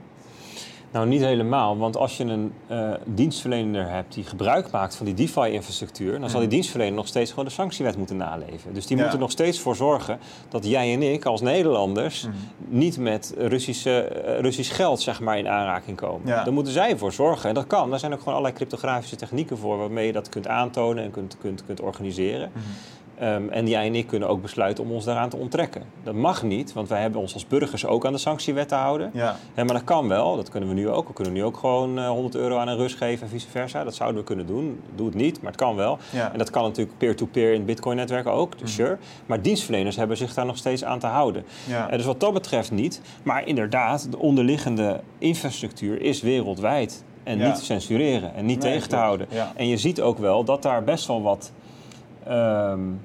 Nou, niet helemaal, want als je een uh, dienstverlener hebt die gebruik maakt van die DeFi-infrastructuur, dan zal die dienstverlener nog steeds gewoon de sanctiewet moeten naleven. Dus die ja. moet er nog steeds voor zorgen dat jij en ik als Nederlanders mm-hmm. niet met Russische, uh, Russisch geld zeg maar, in aanraking komen. Ja. Daar moeten zij voor zorgen en dat kan. Daar zijn ook gewoon allerlei cryptografische technieken voor waarmee je dat kunt aantonen en kunt, kunt, kunt organiseren. Mm-hmm. Um, en jij en ik kunnen ook besluiten om ons daaraan te onttrekken. Dat mag niet, want wij hebben ons als burgers ook aan de sanctiewet te houden. Ja. He, maar dat kan wel, dat kunnen we nu ook. We kunnen nu ook gewoon uh, honderd euro aan een Rus geven en vice versa. Dat zouden we kunnen doen. Doe het niet, maar het kan wel. Ja. En dat kan natuurlijk peer-to-peer in het Bitcoin-netwerk ook, dus mm. sure. Maar dienstverleners hebben zich daar nog steeds aan te houden. Ja. Uh, dus wat dat betreft niet. Maar inderdaad, de onderliggende infrastructuur is wereldwijd. En ja. niet te censureren en niet nee, tegen te houden. Ja. En je ziet ook wel dat daar best wel wat Um,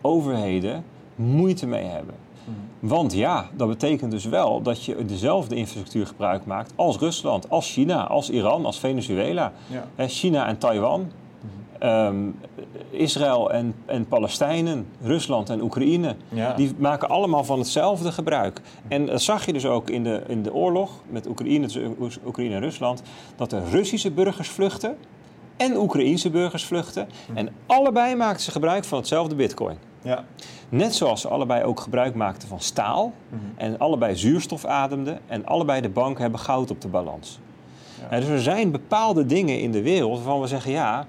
overheden moeite mee hebben. Mm. Want ja, dat betekent dus wel dat je dezelfde infrastructuur gebruik maakt als Rusland, als China, als Iran, als Venezuela. Ja. He, China en Taiwan, mm. um, Israël en, en Palestijnen, Rusland en Oekraïne. Ja. Die maken allemaal van hetzelfde gebruik. Mm. En dat zag je dus ook in de, in de oorlog met Oekraïne, Oekraïne en Rusland, dat de Russische burgers vluchten en Oekraïense burgers vluchten. En allebei maakten ze gebruik van hetzelfde bitcoin. Ja. Net zoals ze allebei ook gebruik maakten van staal. Mm-hmm. En allebei zuurstof ademden. En allebei de banken hebben goud op de balans. Ja. En dus er zijn bepaalde dingen in de wereld waarvan we zeggen, ja,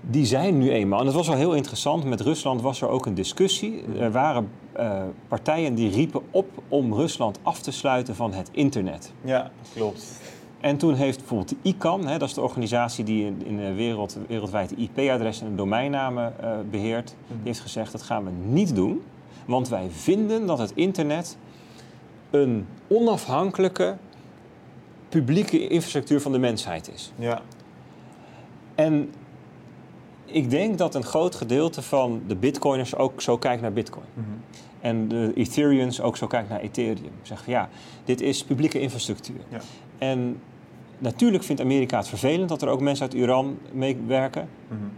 die zijn nu eenmaal. En dat was wel heel interessant. Met Rusland was er ook een discussie. Er waren uh, partijen die riepen op om Rusland af te sluiten van het internet. Ja, klopt. En toen heeft bijvoorbeeld de ICANN, hè, dat is de organisatie die in, in de wereld, wereldwijd de I P-adressen en domeinnamen uh, beheert, mm-hmm. die heeft gezegd dat gaan we niet doen, want wij vinden dat het internet een onafhankelijke publieke infrastructuur van de mensheid is. Ja. En Ik denk dat een groot gedeelte van de bitcoiners ook zo kijkt naar bitcoin. Mm-hmm. En de Ethereums ook zo kijkt naar Ethereum. Zeggen van ja, dit is publieke infrastructuur. Ja. En natuurlijk vindt Amerika het vervelend dat er ook mensen uit Iran mee werken. Mm-hmm.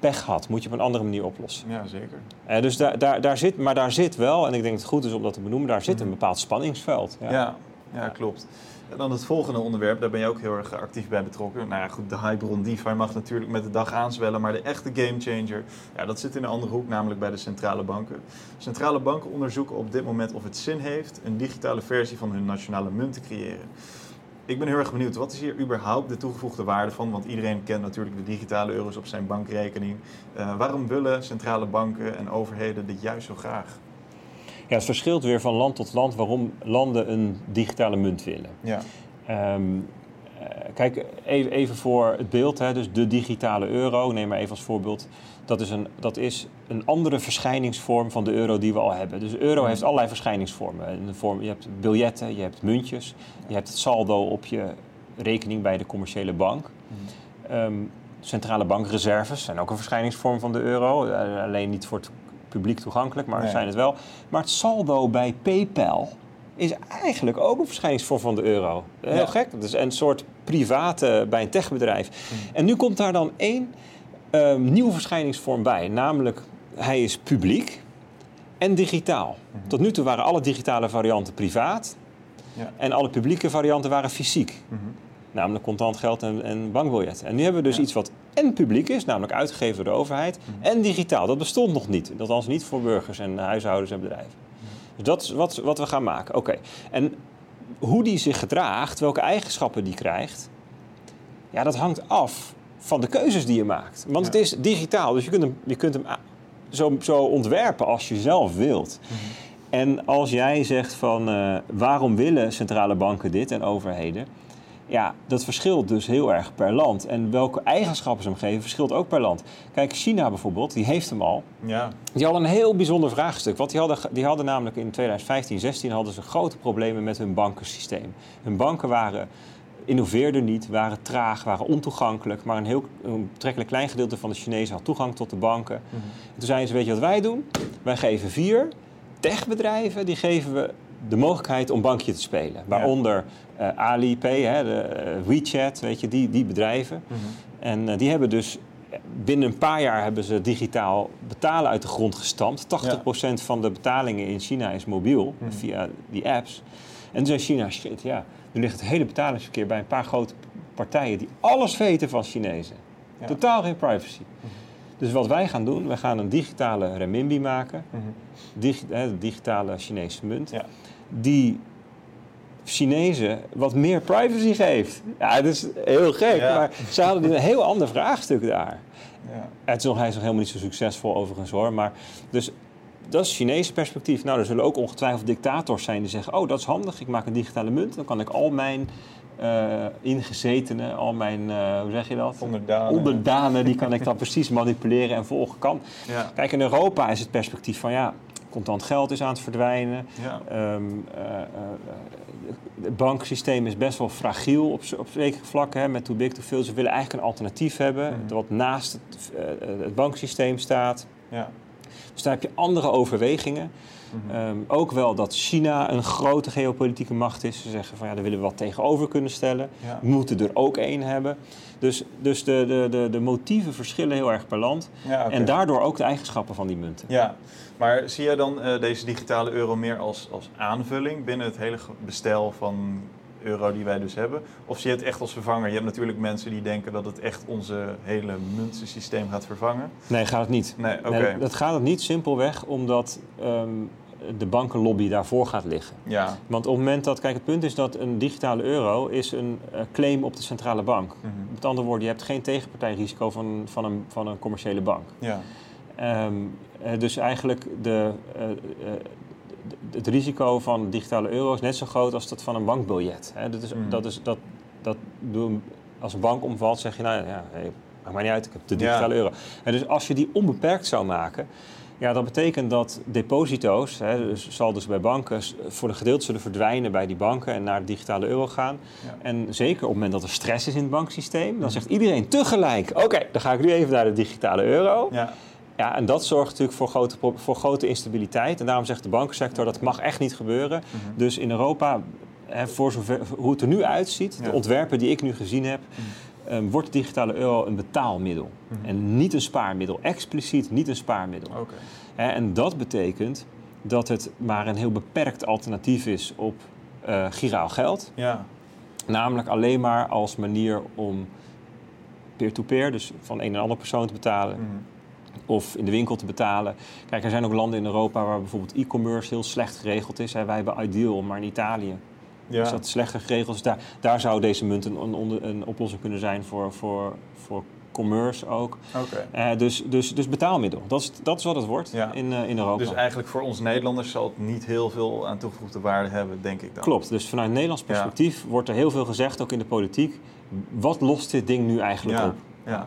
Pech had, moet je op een andere manier oplossen. Ja, zeker. Eh, dus daar, daar, daar zit, maar daar zit wel, en ik denk het goed is om dat te benoemen, daar zit mm-hmm. een bepaald spanningsveld. Ja, ja, ja, klopt. En dan het volgende onderwerp, daar ben je ook heel erg actief bij betrokken. Nou ja, goed, de hype rond DeFi mag natuurlijk met de dag aanzwellen, maar de echte gamechanger, ja, dat zit in een andere hoek, namelijk bij de centrale banken. Centrale banken onderzoeken op dit moment of het zin heeft een digitale versie van hun nationale munt te creëren. Ik ben heel erg benieuwd, wat is hier überhaupt de toegevoegde waarde van? Want iedereen kent natuurlijk de digitale euro's op zijn bankrekening. Uh, waarom willen centrale banken en overheden dit juist zo graag? Ja, het verschilt weer van land tot land waarom landen een digitale munt willen. Ja. Um, kijk, even, even voor het beeld, hè, dus de digitale euro, neem maar even als voorbeeld. Dat is een, dat is een andere verschijningsvorm van de euro die we al hebben. Dus de euro heeft allerlei verschijningsvormen. In de vorm, je hebt biljetten, je hebt muntjes, je hebt het saldo op je rekening bij de commerciële bank. Um, centrale bankreserves zijn ook een verschijningsvorm van de euro, alleen niet voor het publiek toegankelijk, maar nee. zijn het wel. Maar het saldo bij PayPal is eigenlijk ook een verschijningsvorm van de euro. Heel ja. gek. Dat is een soort private bij een techbedrijf. Mm. En nu komt daar dan één um, nieuwe verschijningsvorm bij. Namelijk, hij is publiek en digitaal. Mm-hmm. Tot nu toe waren alle digitale varianten privaat. Ja. En alle publieke varianten waren fysiek. Mm-hmm. Namelijk contant geld en, en bankbiljet. En nu hebben we dus ja. iets wat en publiek is, namelijk uitgegeven door de overheid, mm-hmm. en digitaal. Dat bestond nog niet. Dat was niet voor burgers en huishoudens en bedrijven. Mm-hmm. Dus dat is wat, wat we gaan maken. Oké. En hoe die zich gedraagt, welke eigenschappen die krijgt, ja, dat hangt af van de keuzes die je maakt. Want ja. het is digitaal, dus je kunt hem, je kunt hem zo, zo ontwerpen als je zelf wilt. Mm-hmm. En als jij zegt van uh, waarom willen centrale banken dit en overheden? Ja, dat verschilt dus heel erg per land. En welke eigenschappen ze hem geven, verschilt ook per land. Kijk, China bijvoorbeeld, die heeft hem al. Ja. Die hadden een heel bijzonder vraagstuk. Want die hadden, die hadden namelijk in twintig vijftien, zestien hadden ze grote problemen met hun bankensysteem. Hun banken waren, innoveerden niet, waren traag, waren ontoegankelijk. Maar een heel een betrekkelijk klein gedeelte van de Chinezen had toegang tot de banken. Mm-hmm. En toen zeiden ze, weet je wat wij doen? Wij geven vier techbedrijven, die geven we de mogelijkheid om bankje te spelen. Waaronder uh, Alipay, hè, de, uh, WeChat, weet je, die, die bedrijven. Mm-hmm. En uh, die hebben dus binnen een paar jaar hebben ze digitaal betalen uit de grond gestampt. tachtig procent ja. van de betalingen in China is mobiel, mm-hmm. via die apps. En toen zei China, shit, ja, nu ligt het hele betalingsverkeer bij een paar grote partijen die alles weten van Chinezen. Ja. Totaal geen privacy. Mm-hmm. Dus wat wij gaan doen, we gaan een digitale renminbi maken. Mm-hmm. Digi- hè, de digitale Chinese munt. Ja. Die Chinezen wat meer privacy geeft. Ja, dat is heel gek. Ja. Maar ze hadden een heel ander vraagstuk daar. Ja. Het is nog, hij is nog helemaal niet zo succesvol overigens hoor. Maar dus dat is het Chinese perspectief. Nou, er zullen ook ongetwijfeld dictators zijn die zeggen, oh, dat is handig, ik maak een digitale munt. Dan kan ik al mijn uh, ingezetenen, al mijn, uh, hoe zeg je dat? Onderdanen. Onderdanen, die kan ik dan precies manipuleren en volgen kan. Ja. Kijk, in Europa is het perspectief van, ja, contant geld is aan het verdwijnen. Ja. Um, uh, uh, het banksysteem is best wel fragiel op, op zekere vlakken. Hè, met too big to fail. Ze willen eigenlijk een alternatief hebben. Mm-hmm. Wat naast het, uh, het banksysteem staat. Ja. Dus daar heb je andere overwegingen. Mm-hmm. Um, ook wel dat China een grote geopolitieke macht is. Ze zeggen van ja, daar willen we wat tegenover kunnen stellen. Ja. We moeten er ook één hebben. Dus, dus de, de, de, de motieven verschillen heel erg per land. Ja, okay. En daardoor ook de eigenschappen van die munten. Ja, maar zie jij dan uh, deze digitale euro meer als, als aanvulling binnen het hele bestel van euro die wij dus hebben? Of zie je het echt als vervanger? Je hebt natuurlijk mensen die denken dat het echt onze hele muntensysteem gaat vervangen. Nee, gaat het niet. Nee, okay. nee, dat gaat het niet, simpelweg omdat um, de bankenlobby daarvoor gaat liggen. Ja. Want op het moment dat, kijk, het punt is dat een digitale euro is een uh, claim op de centrale bank. Mm-hmm. Met andere woorden, je hebt geen tegenpartijrisico van, van, een, van een commerciële bank. Ja. Um, dus eigenlijk de... Uh, uh, het risico van digitale euro is net zo groot als dat van een bankbiljet. He, dat is, mm. dat is, dat, dat, als een bank omvalt, zeg je, nou ja, hey, maakt mij niet uit, ik heb de digitale ja. euro. En dus als je die onbeperkt zou maken, Ja, dat betekent dat deposito's, hè, dus saldo's bij banken, voor een gedeelte zullen verdwijnen bij die banken en naar de digitale euro gaan. Ja. En zeker op het moment dat er stress is in het banksysteem, dan zegt iedereen tegelijk, oké, okay, dan ga ik nu even naar de digitale euro. Ja. Ja, en dat zorgt natuurlijk voor grote, voor grote instabiliteit. En daarom zegt de bankensector, dat mag echt niet gebeuren. Mm-hmm. Dus in Europa, hè, voor zover, hoe het er nu uitziet, ja. de ontwerpen die ik nu gezien heb, mm-hmm. Um, wordt de digitale euro een betaalmiddel mm-hmm. en niet een spaarmiddel. Expliciet niet een spaarmiddel. Okay. Uh, en dat betekent dat het maar een heel beperkt alternatief is op uh, giraal geld. Ja. Namelijk alleen maar als manier om peer-to-peer, dus van een en ander persoon te betalen... Mm-hmm. of in de winkel te betalen. Kijk, er zijn ook landen in Europa waar bijvoorbeeld e-commerce heel slecht geregeld is. Hè. Wij hebben Ideal, maar in Italië. Ja. Dus dat slechter geregeld is. Daar, daar zou deze munt een, een, een oplossing kunnen zijn voor, voor, voor commerce ook. Okay. Uh, dus, dus, dus betaalmiddel. Dat is, dat is wat het wordt ja. in, uh, in Europa. Dus eigenlijk voor ons Nederlanders zal het niet heel veel aan toegevoegde waarde hebben, denk ik dan. Klopt. Dus vanuit Nederlands perspectief ja. wordt er heel veel gezegd, ook in de politiek. Wat lost dit ding nu eigenlijk ja. op? Ja.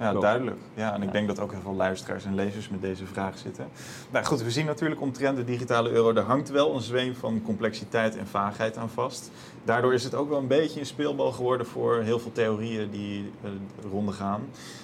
Ja, duidelijk. Ja, en ik denk dat ook heel veel luisteraars en lezers met deze vraag zitten. Nou goed, we zien natuurlijk omtrent de digitale euro, daar hangt wel een zweem van complexiteit en vaagheid aan vast. Daardoor is het ook wel een beetje een speelbal geworden voor heel veel theorieën die uh, ronden gaan.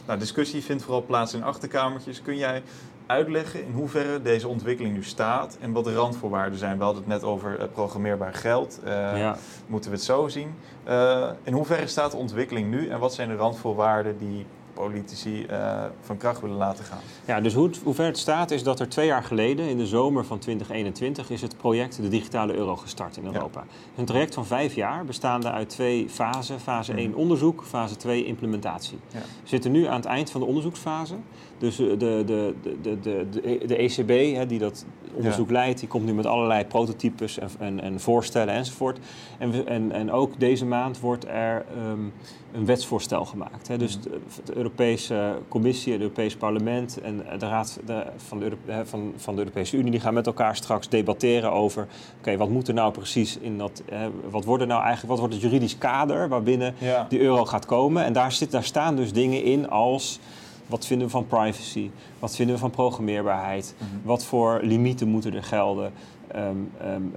Nou, discussie vindt vooral plaats in achterkamertjes. Kun jij uitleggen in hoeverre deze ontwikkeling nu staat en wat de randvoorwaarden zijn? We hadden het net over uh, programmeerbaar geld. Uh, ja. Moeten we het zo zien? Uh, in hoeverre staat de ontwikkeling nu en wat zijn de randvoorwaarden die politici uh, van kracht willen laten gaan. Ja, dus hoe, hoe ver het staat is dat er twee jaar geleden, in de zomer van twintig eenentwintig, is het project de digitale euro gestart in Europa. Ja. Een traject van vijf jaar, bestaande uit twee fasen. Fase mm-hmm. één onderzoek, fase twee implementatie. Ja. We zitten nu aan het eind van de onderzoeksfase. Dus de, de, de, de, de, de E C B, hè, die dat onderzoek ja. leidt, die komt nu met allerlei prototypes en, en, en voorstellen enzovoort. En, we, en, en ook deze maand wordt er um, een wetsvoorstel gemaakt. Hè. Dus mm-hmm. de, de Europese Commissie, het Europees Parlement en de Raad de, van, de Europe, van, van de Europese Unie die gaan met elkaar straks debatteren over, oké, okay, wat moet er nou precies in dat, hè, wat wordt er nou eigenlijk, wat wordt het juridisch kader waarbinnen ja. die euro gaat komen? En daar, zit, daar staan dus dingen in als, wat vinden we van privacy? Wat vinden we van programmeerbaarheid? Mm-hmm. Wat voor limieten moeten er gelden? Um, um,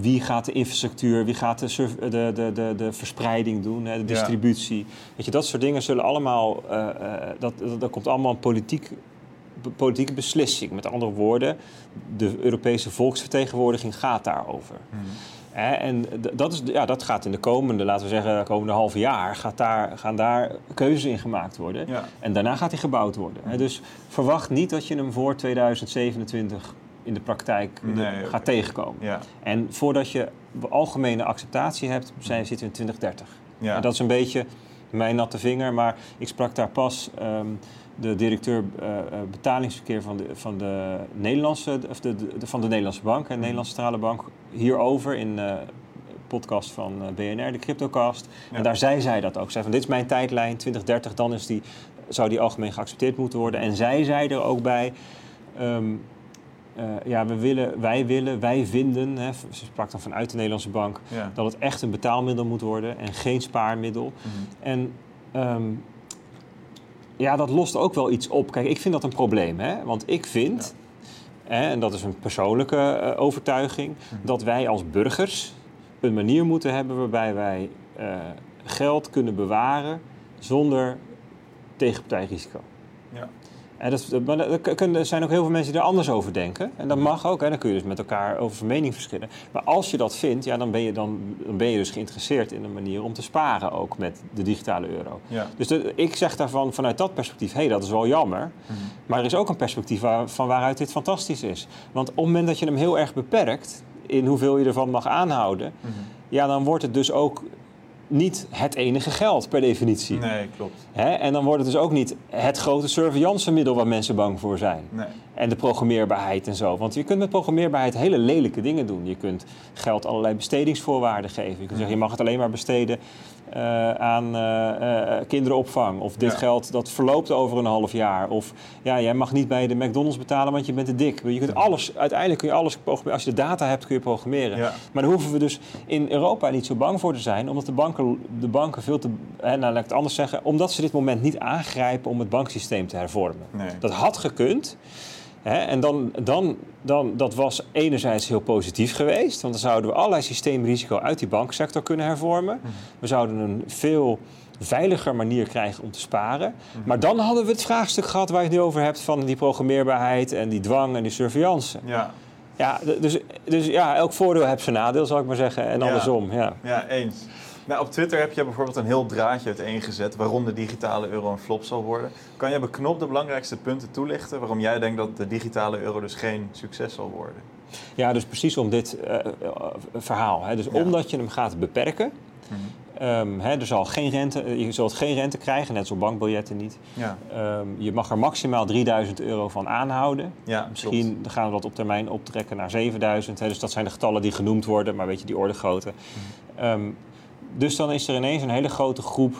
wie gaat de infrastructuur, wie gaat de, surf, de, de, de, de verspreiding doen, hè, de distributie? Ja. Weet je, dat soort dingen zullen allemaal, uh, uh, dat, dat, dat komt allemaal een politiek, politieke beslissing. Met andere woorden, de Europese volksvertegenwoordiging gaat daarover. Mm-hmm. Hè, en d- dat, is, ja, dat gaat in de komende, laten we zeggen, komende halve jaar, gaat daar, gaan daar keuzes in gemaakt worden. Ja. En daarna gaat hij gebouwd worden. Hè. Dus verwacht niet dat je hem voor tweeduizend zevenentwintig in de praktijk nee, gaat okay. tegenkomen. Ja. En voordat je algemene acceptatie hebt, zijn, zitten we in twintig dertig. Ja. En dat is een beetje mijn natte vinger, maar ik sprak daar pas um, de directeur uh, betalingsverkeer van de, van de Nederlandse of de, de, van de Nederlandse Bank, de Nederlandse Centrale Bank, hierover in uh, podcast van B N R, de Cryptocast. Ja. En daar zei zij dat ook. Zij van, dit is mijn tijdlijn, twintig dertig, dan is die, zou die algemeen geaccepteerd moeten worden. En zij zei er ook bij, um, Uh, ja, we willen, wij willen, wij vinden, hè, ze sprak dan vanuit de Nederlandse Bank, ja. dat het echt een betaalmiddel moet worden en geen spaarmiddel. Mm-hmm. En um, ja, dat lost ook wel iets op. Kijk, ik vind dat een probleem, hè? Want ik vind, ja. hè, en dat is een persoonlijke uh, overtuiging, mm-hmm. dat wij als burgers een manier moeten hebben waarbij wij uh, geld kunnen bewaren zonder tegenpartijrisico. Ja. En dat, maar er zijn ook heel veel mensen die er anders over denken. En dat mag ook, hè. Dan kun je dus met elkaar over van mening verschillen. Maar als je dat vindt, ja, dan, ben je, dan, dan ben je dus geïnteresseerd in een manier om te sparen ook met de digitale euro. Ja. Dus de, ik zeg daarvan vanuit dat perspectief, hé, hey, dat is wel jammer. Mm-hmm. Maar er is ook een perspectief waar, van waaruit dit fantastisch is. Want op het moment dat je hem heel erg beperkt in hoeveel je ervan mag aanhouden, mm-hmm. ja, dan wordt het dus ook niet het enige geld per definitie. Nee, klopt. Hè? En dan wordt het dus ook niet het grote surveillancemiddel waar mensen bang voor zijn. Nee. En de programmeerbaarheid en zo. Want je kunt met programmeerbaarheid hele lelijke dingen doen. Je kunt geld allerlei bestedingsvoorwaarden geven. Je kunt zeggen, je mag het alleen maar besteden uh, aan uh, uh, kinderopvang. Of dit ja. geld, dat verloopt over een half jaar. Of ja, jij mag niet bij de McDonald's betalen, want je bent te dik. Je kunt alles, uiteindelijk kun je alles programmeren. Als je de data hebt, kun je programmeren. Ja. Maar daar hoeven we dus in Europa niet zo bang voor te zijn, omdat de banken de banken veel te, hè, nou laat ik het anders zeggen, omdat ze dit moment niet aangrijpen om het banksysteem te hervormen. Nee. Dat had gekund. He, en dan, dan, dan, dat was enerzijds heel positief geweest. Want dan zouden we allerlei systeemrisico uit die banksector kunnen hervormen. Mm-hmm. We zouden een veel veiliger manier krijgen om te sparen. Mm-hmm. Maar dan hadden we het vraagstuk gehad waar je het nu over hebt... van die programmeerbaarheid en die dwang en die surveillance. Ja. Ja, dus, dus ja, elk voordeel heeft zijn nadeel, zal ik maar zeggen. En ja. andersom. Ja, ja eens. Nou, op Twitter heb je bijvoorbeeld een heel draadje uiteengezet... waarom de digitale euro een flop zal worden. Kan je beknopt de belangrijkste punten toelichten... waarom jij denkt dat de digitale euro dus geen succes zal worden? Ja, dus precies om dit uh, verhaal. Hè. Dus ja. omdat je hem gaat beperken... Mm-hmm. Um, hè, er zal geen rente, je zult geen rente krijgen, net zo'n bankbiljetten niet. Ja. Um, je mag er maximaal drieduizend euro van aanhouden. Ja, misschien klopt. Gaan we dat op termijn optrekken naar zevenduizend. Hè, dus dat zijn de getallen die genoemd worden, maar weet je, die orde grootte. Mm-hmm. Um, Dus dan is er ineens een hele grote groep...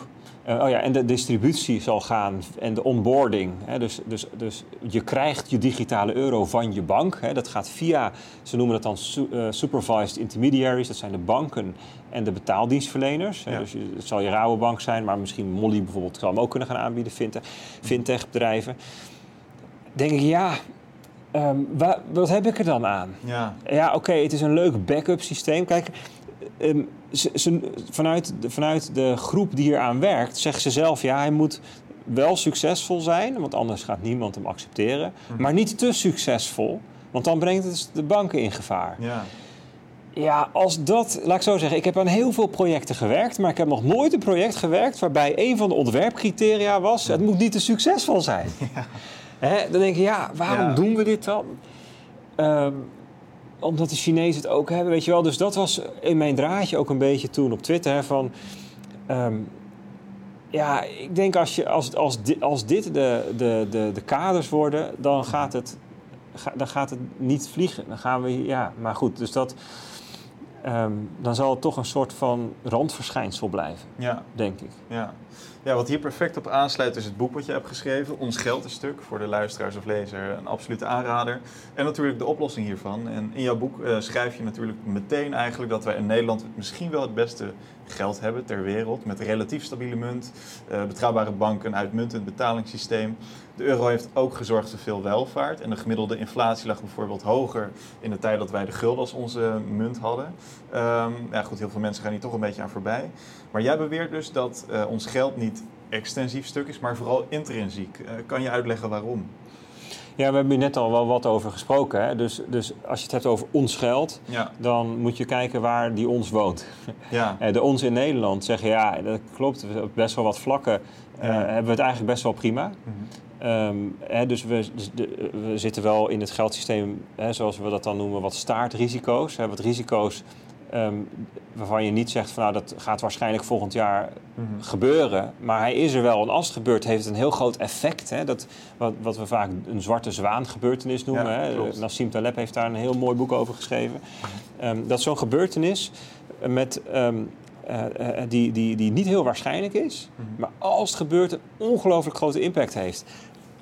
Uh, oh ja, en de distributie zal gaan en de onboarding. Hè, dus, dus, dus je krijgt je digitale euro van je bank. Hè, dat gaat via, ze noemen dat dan su- uh, supervised intermediaries. Dat zijn de banken en de betaaldienstverleners. Hè, ja. Dus je, het zal je Rabobank zijn, maar misschien Molly bijvoorbeeld... zal hem ook kunnen gaan aanbieden, fintech, fintech-bedrijven. Denk ik, ja... Um, wa, wat heb ik er dan aan? Ja, ja oké, okay, het is een leuk backup systeem. Kijk... Um, ze, ze, vanuit, de, vanuit de groep die hier aan werkt, zegt ze zelf... ja, hij moet wel succesvol zijn, want anders gaat niemand hem accepteren. Mm-hmm. Maar niet te succesvol, want dan brengt het de banken in gevaar. Ja. Ja, als dat... Laat ik zo zeggen, ik heb aan heel veel projecten gewerkt... maar ik heb nog nooit een project gewerkt waarbij een van de ontwerpcriteria was... het moet niet te succesvol zijn. Ja. Hè? Dan denk je, ja, waarom ja. doen we dit dan? Um, Omdat de Chinezen het ook hebben, weet je wel. Dus dat was in mijn draadje ook een beetje toen op Twitter. Hè, van, um, ja, ik denk als, je, als, als, di, als dit de, de, de, de kaders worden, dan gaat, het, ga, dan gaat het niet vliegen. Dan gaan we, ja, maar goed. Dus dat, um, dan zal het toch een soort van randverschijnsel blijven, ja. denk ik. Ja. Ja, wat hier perfect op aansluit is het boek wat je hebt geschreven. Ons geld is stuk, voor de luisteraars of lezer een absolute aanrader. En natuurlijk de oplossing hiervan. En in jouw boek uh, schrijf je natuurlijk meteen eigenlijk dat wij in Nederland misschien wel het beste geld hebben ter wereld. Met relatief stabiele munt, uh, betrouwbare banken, een uitmuntend betalingssysteem. De euro heeft ook gezorgd voor veel welvaart. En de gemiddelde inflatie lag bijvoorbeeld hoger in de tijd dat wij de gulden als onze munt hadden. Um, ja goed, heel veel mensen gaan hier toch een beetje aan voorbij. Maar jij beweert dus dat uh, ons geld niet extensief stuk is, maar vooral intrinsiek. Uh, kan je uitleggen waarom? Ja, we hebben hier net al wel wat over gesproken. Hè? Dus, dus als je het hebt over ons geld, ja. dan moet je kijken waar die ons woont. Ja. De ons in Nederland zeggen, ja, dat klopt, op best wel wat vlakken ja. uh, hebben we het eigenlijk best wel prima. Mm-hmm. Um, hè, dus we, dus de, we zitten wel in het geldsysteem, hè, zoals we dat dan noemen, wat staartrisico's. Hè, wat risico's um, waarvan je niet zegt van nou dat gaat waarschijnlijk volgend jaar mm-hmm. gebeuren. Maar hij is er wel en als het gebeurt heeft het een heel groot effect. Hè, dat, wat, wat we vaak een zwarte zwaan gebeurtenis noemen. Ja, hè. Nassim Taleb heeft daar een heel mooi boek over geschreven. Um, dat zo'n gebeurtenis met... Um, Uh, uh, die, die, die niet heel waarschijnlijk is, mm-hmm. maar als het gebeurt een ongelooflijk grote impact heeft.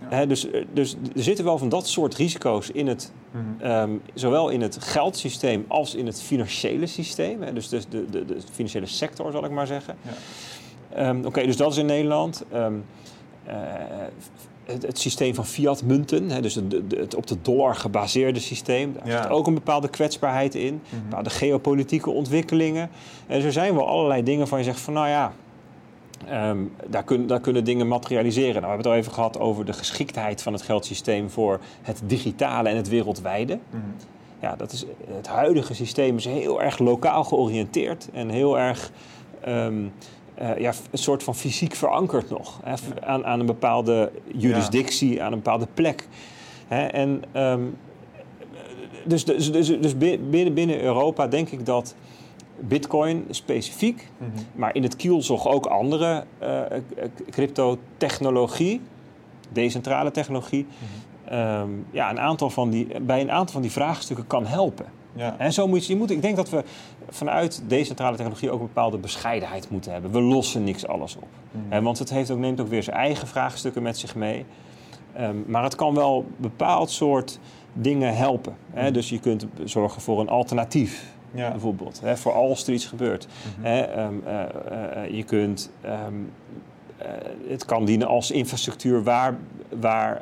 Ja. Hè, dus, dus er zitten wel van dat soort risico's in het, mm-hmm. um, zowel in het geldsysteem als in het financiële systeem. Hè, dus dus de, de, de financiële sector, zal ik maar zeggen. Ja. Um, Oké, okay, dus dat is in Nederland. Um, uh, Het, het systeem van fiatmunten, hè, dus het, het op de dollar gebaseerde systeem. Daar ja. zit ook een bepaalde kwetsbaarheid in. Mm-hmm. Bepaalde geopolitieke ontwikkelingen. En zo zijn wel allerlei dingen van je zegt van nou ja, um, daar, kun, daar kunnen dingen materialiseren. Nou, we hebben het al even gehad over de geschiktheid van het geldsysteem voor het digitale en het wereldwijde. Mm-hmm. Ja, dat is, het huidige systeem is heel erg lokaal georiënteerd en heel erg... Um, Uh, ja, een soort van fysiek verankerd nog. Hè, ja. aan, aan een bepaalde jurisdictie, ja. aan een bepaalde plek. Hè, en, um, dus dus, dus, dus binnen, binnen Europa denk ik dat Bitcoin specifiek... Mm-hmm. maar in het kielzog ook andere uh, cryptotechnologie... decentrale technologie... Mm-hmm. Um, ja, een aantal van die, bij een aantal van die vraagstukken kan helpen. Ja. En zo moet je, je moet, ik denk dat we vanuit decentrale technologie ook een bepaalde bescheidenheid moeten hebben. We lossen niks alles op. Mm-hmm. He, want het heeft ook, neemt ook weer zijn eigen vraagstukken met zich mee. Um, maar het kan wel bepaald soort dingen helpen. Mm-hmm. He, dus je kunt zorgen voor een alternatief. Ja. Bijvoorbeeld. He, voor als er iets gebeurt. Mm-hmm. He, um, uh, uh, je kunt... Um, uh, het kan dienen als infrastructuur waar... waar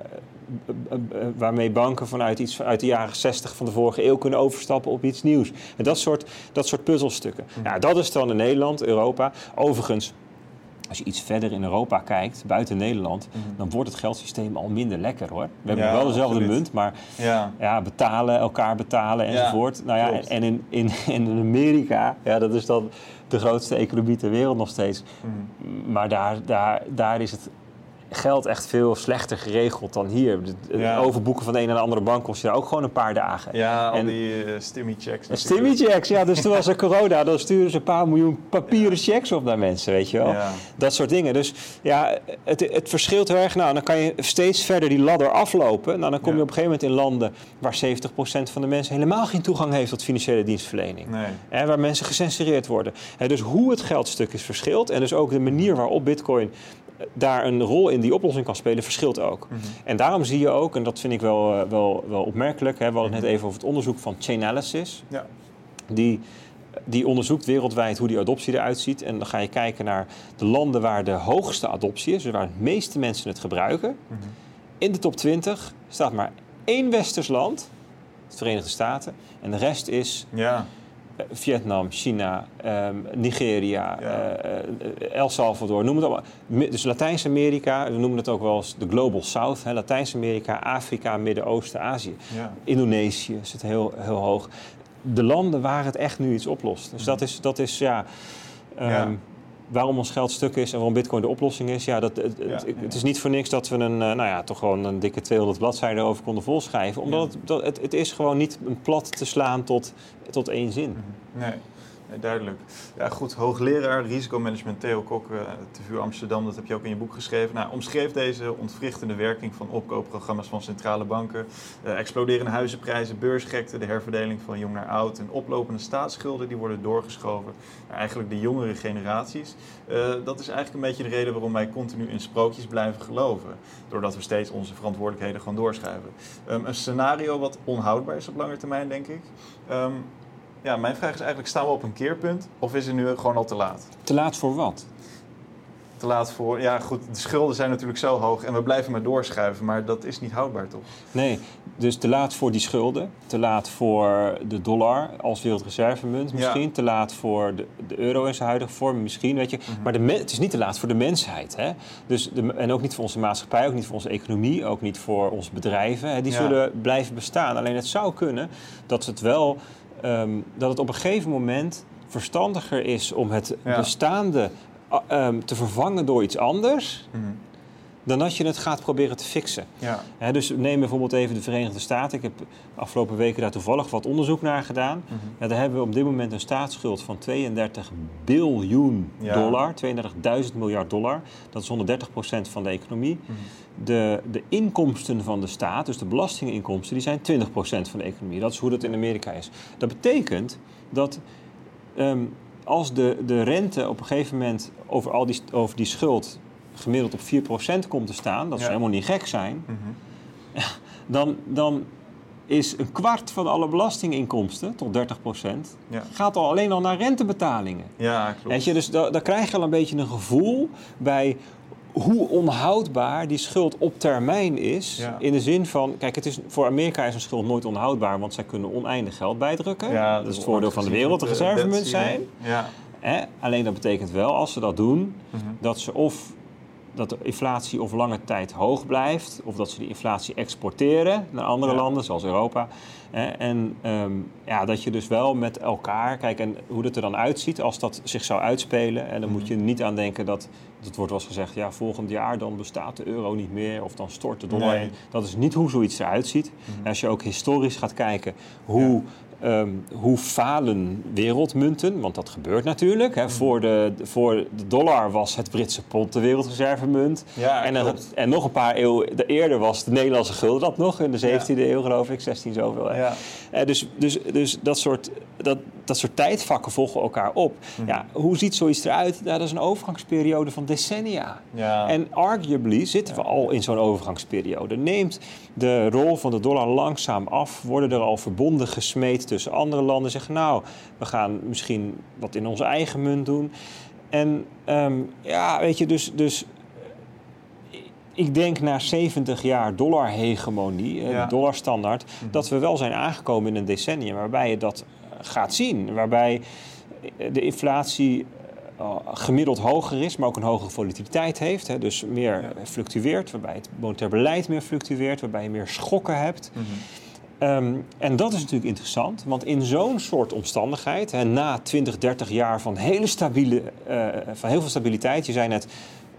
waarmee banken vanuit iets uit de jaren zestig van de vorige eeuw kunnen overstappen op iets nieuws. En dat soort, dat soort puzzelstukken. Mm. Nou, dat is dan in Nederland, Europa. Overigens, als je iets verder in Europa kijkt, buiten Nederland, mm-hmm. dan wordt het geldsysteem al minder lekker, hoor. We hebben ja, wel dezelfde absoluut. munt, maar ja. Ja, betalen, elkaar betalen enzovoort. Ja, nou ja, klopt. en in, in, in Amerika, ja, dat is dan de grootste economie ter wereld nog steeds. Mm-hmm. Maar daar, daar, daar is het geld echt veel slechter geregeld dan hier. Ja. Overboeken van de een naar de andere bank kost je daar ook gewoon een paar dagen. Ja, al en, die uh, stimmy-checks. Stimmy-checks, ja. Dus toen was er corona, dan sturen ze een paar miljoen papieren ja. checks op naar mensen, weet je wel. Ja. Dat soort dingen. Dus ja, het, het verschilt heel erg. Nou, dan kan je steeds verder die ladder aflopen. Nou, dan kom je ja. op een gegeven moment in landen waar zeventig procent van de mensen helemaal geen toegang heeft tot financiële dienstverlening. Nee. En waar mensen gecensureerd worden. En dus hoe het geldstuk is verschilt en dus ook de manier waarop Bitcoin daar een rol in die oplossing kan spelen, verschilt ook. Mm-hmm. En daarom zie je ook, en dat vind ik wel, wel, wel opmerkelijk, hè, we hadden het mm-hmm. net even over het onderzoek van Chainalysis. Ja. Die, die onderzoekt wereldwijd hoe die adoptie eruit ziet. En dan ga je kijken naar de landen waar de hoogste adoptie is, dus waar de meeste mensen het gebruiken. Mm-hmm. In de top twintig staat maar één westers land, de Verenigde Staten, en de rest is... Ja. Vietnam, China, um, Nigeria, ja. uh, El Salvador, noem het allemaal. Dus Latijns-Amerika, we noemen het ook wel eens de Global South. Hè? Latijns-Amerika, Afrika, Midden-Oosten, Azië. Ja. Indonesië zit heel, heel hoog. De landen waar het echt nu iets oplost. Dus dat is, dat is ja, um, ja. waarom ons geld stuk is en waarom Bitcoin de oplossing is. Ja, dat, het, ja, het, het is niet voor niks dat we een, uh, nou ja, toch gewoon een dikke tweehonderd bladzijden over konden volschrijven. Omdat ja. het, dat, het, het is gewoon niet een plat te slaan tot... tot één zin. Nee, nee, duidelijk. Ja, goed, hoogleraar risicomanagement Theo Kok, uh, te vuur Amsterdam, dat heb je ook in je boek geschreven. Nou, omschreef deze ontwrichtende werking van opkoopprogramma's van centrale banken, uh, exploderende huizenprijzen, beursgekte, de herverdeling van jong naar oud en oplopende staatsschulden die worden doorgeschoven naar eigenlijk de jongere generaties. Uh, dat is eigenlijk een beetje de reden waarom wij continu in sprookjes blijven geloven. Doordat we steeds onze verantwoordelijkheden gewoon doorschuiven. Um, een scenario wat onhoudbaar is op lange termijn, denk ik. Um, Ja, mijn vraag is eigenlijk, staan we op een keerpunt of is het nu gewoon al te laat? Te laat voor wat? Te laat voor, ja goed, de schulden zijn natuurlijk zo hoog en we blijven maar doorschuiven, maar dat is niet houdbaar toch? Nee, dus te laat voor die schulden, te laat voor de dollar als wereldreservemunt misschien, ja. te laat voor de, de euro in zijn huidige vorm misschien, weet je. Mm-hmm. Maar de me- het is niet te laat voor de mensheid, hè. Dus de, en ook niet voor onze maatschappij, ook niet voor onze economie, ook niet voor onze bedrijven. Hè? Die ja. zullen blijven bestaan, alleen het zou kunnen dat ze het wel... Um, dat het op een gegeven moment verstandiger is om het ja. bestaande uh, um, te vervangen door iets anders, mm-hmm. dan dat je het gaat proberen te fixen. Ja. He, dus neem bijvoorbeeld even de Verenigde Staten. Ik heb afgelopen weken daar toevallig wat onderzoek naar gedaan. Mm-hmm. Ja, daar hebben we op dit moment een staatsschuld van tweeëndertig biljoen ja. dollar, tweeëndertigduizend miljard dollar. Dat is honderddertig procent van de economie. Mm-hmm. De, de inkomsten van de staat, dus de belastinginkomsten, die zijn twintig procent van de economie. Dat is hoe dat in Amerika is. Dat betekent dat um, als de, de rente op een gegeven moment over, al die, over die schuld gemiddeld op vier procent komt te staan, dat ja. ze helemaal niet gek zijn, mm-hmm. dan, dan is een kwart van alle belastinginkomsten, tot dertig procent, ja. gaat al alleen al naar rentebetalingen. Ja, klopt. Weet je, dus da- daar krijg je al een beetje een gevoel bij hoe onhoudbaar die schuld op termijn is. Ja. In de zin van, kijk, het is, voor Amerika is een schuld nooit onhoudbaar, want zij kunnen oneindig geld bijdrukken. Ja, dat is het voordeel van de wereld, de reservemunt zijn. Ja. Hè? Alleen dat betekent wel, als ze dat doen, mm-hmm. dat ze of dat de inflatie of lange tijd hoog blijft, of dat ze die inflatie exporteren naar andere ja. landen, zoals Europa. En um, ja, dat je dus wel met elkaar... Kijk, en hoe dat er dan uitziet als dat zich zou uitspelen. En dan moet je niet aan denken dat... Dat wordt wel eens gezegd, ja, volgend jaar dan bestaat de euro niet meer, of dan stort de dollar nee. in. Dat is niet hoe zoiets eruit ziet. Mm-hmm. Als je ook historisch gaat kijken hoe... Ja. Um, hoe falen wereldmunten, want dat gebeurt natuurlijk. Hè. Mm. Voor, de, voor de dollar was het Britse pond de wereldreservemunt. Ja, en, er, en nog een paar eeuwen eerder was de Nederlandse gulden dat nog, in de zeventiende ja. eeuw geloof ik, zestiende zoveel. Ja. Uh, dus dus, dus dat, soort, dat, dat soort tijdvakken volgen elkaar op. Mm. Ja, hoe ziet zoiets eruit? Nou, dat is een overgangsperiode van decennia. Ja. En arguably zitten ja. we al in zo'n overgangsperiode. Neemt de rol van de dollar langzaam af, worden er al verbonden gesmeed tussen andere landen, zeggen nou, we gaan misschien wat in onze eigen munt doen. En um, ja, weet je, dus, dus ik denk na zeventig jaar dollarhegemonie, ja. dollarstandaard, mm-hmm. dat we wel zijn aangekomen in een decennium waarbij je dat gaat zien. Waarbij de inflatie gemiddeld hoger is, maar ook een hogere volatiliteit heeft. Hè, dus meer ja. fluctueert, waarbij het monetair beleid meer fluctueert, waarbij je meer schokken hebt. Mm-hmm. Um, en dat is natuurlijk interessant, want in zo'n soort omstandigheid, hè, na twintig, dertig jaar van, hele stabiele, uh, van heel veel stabiliteit, je zei net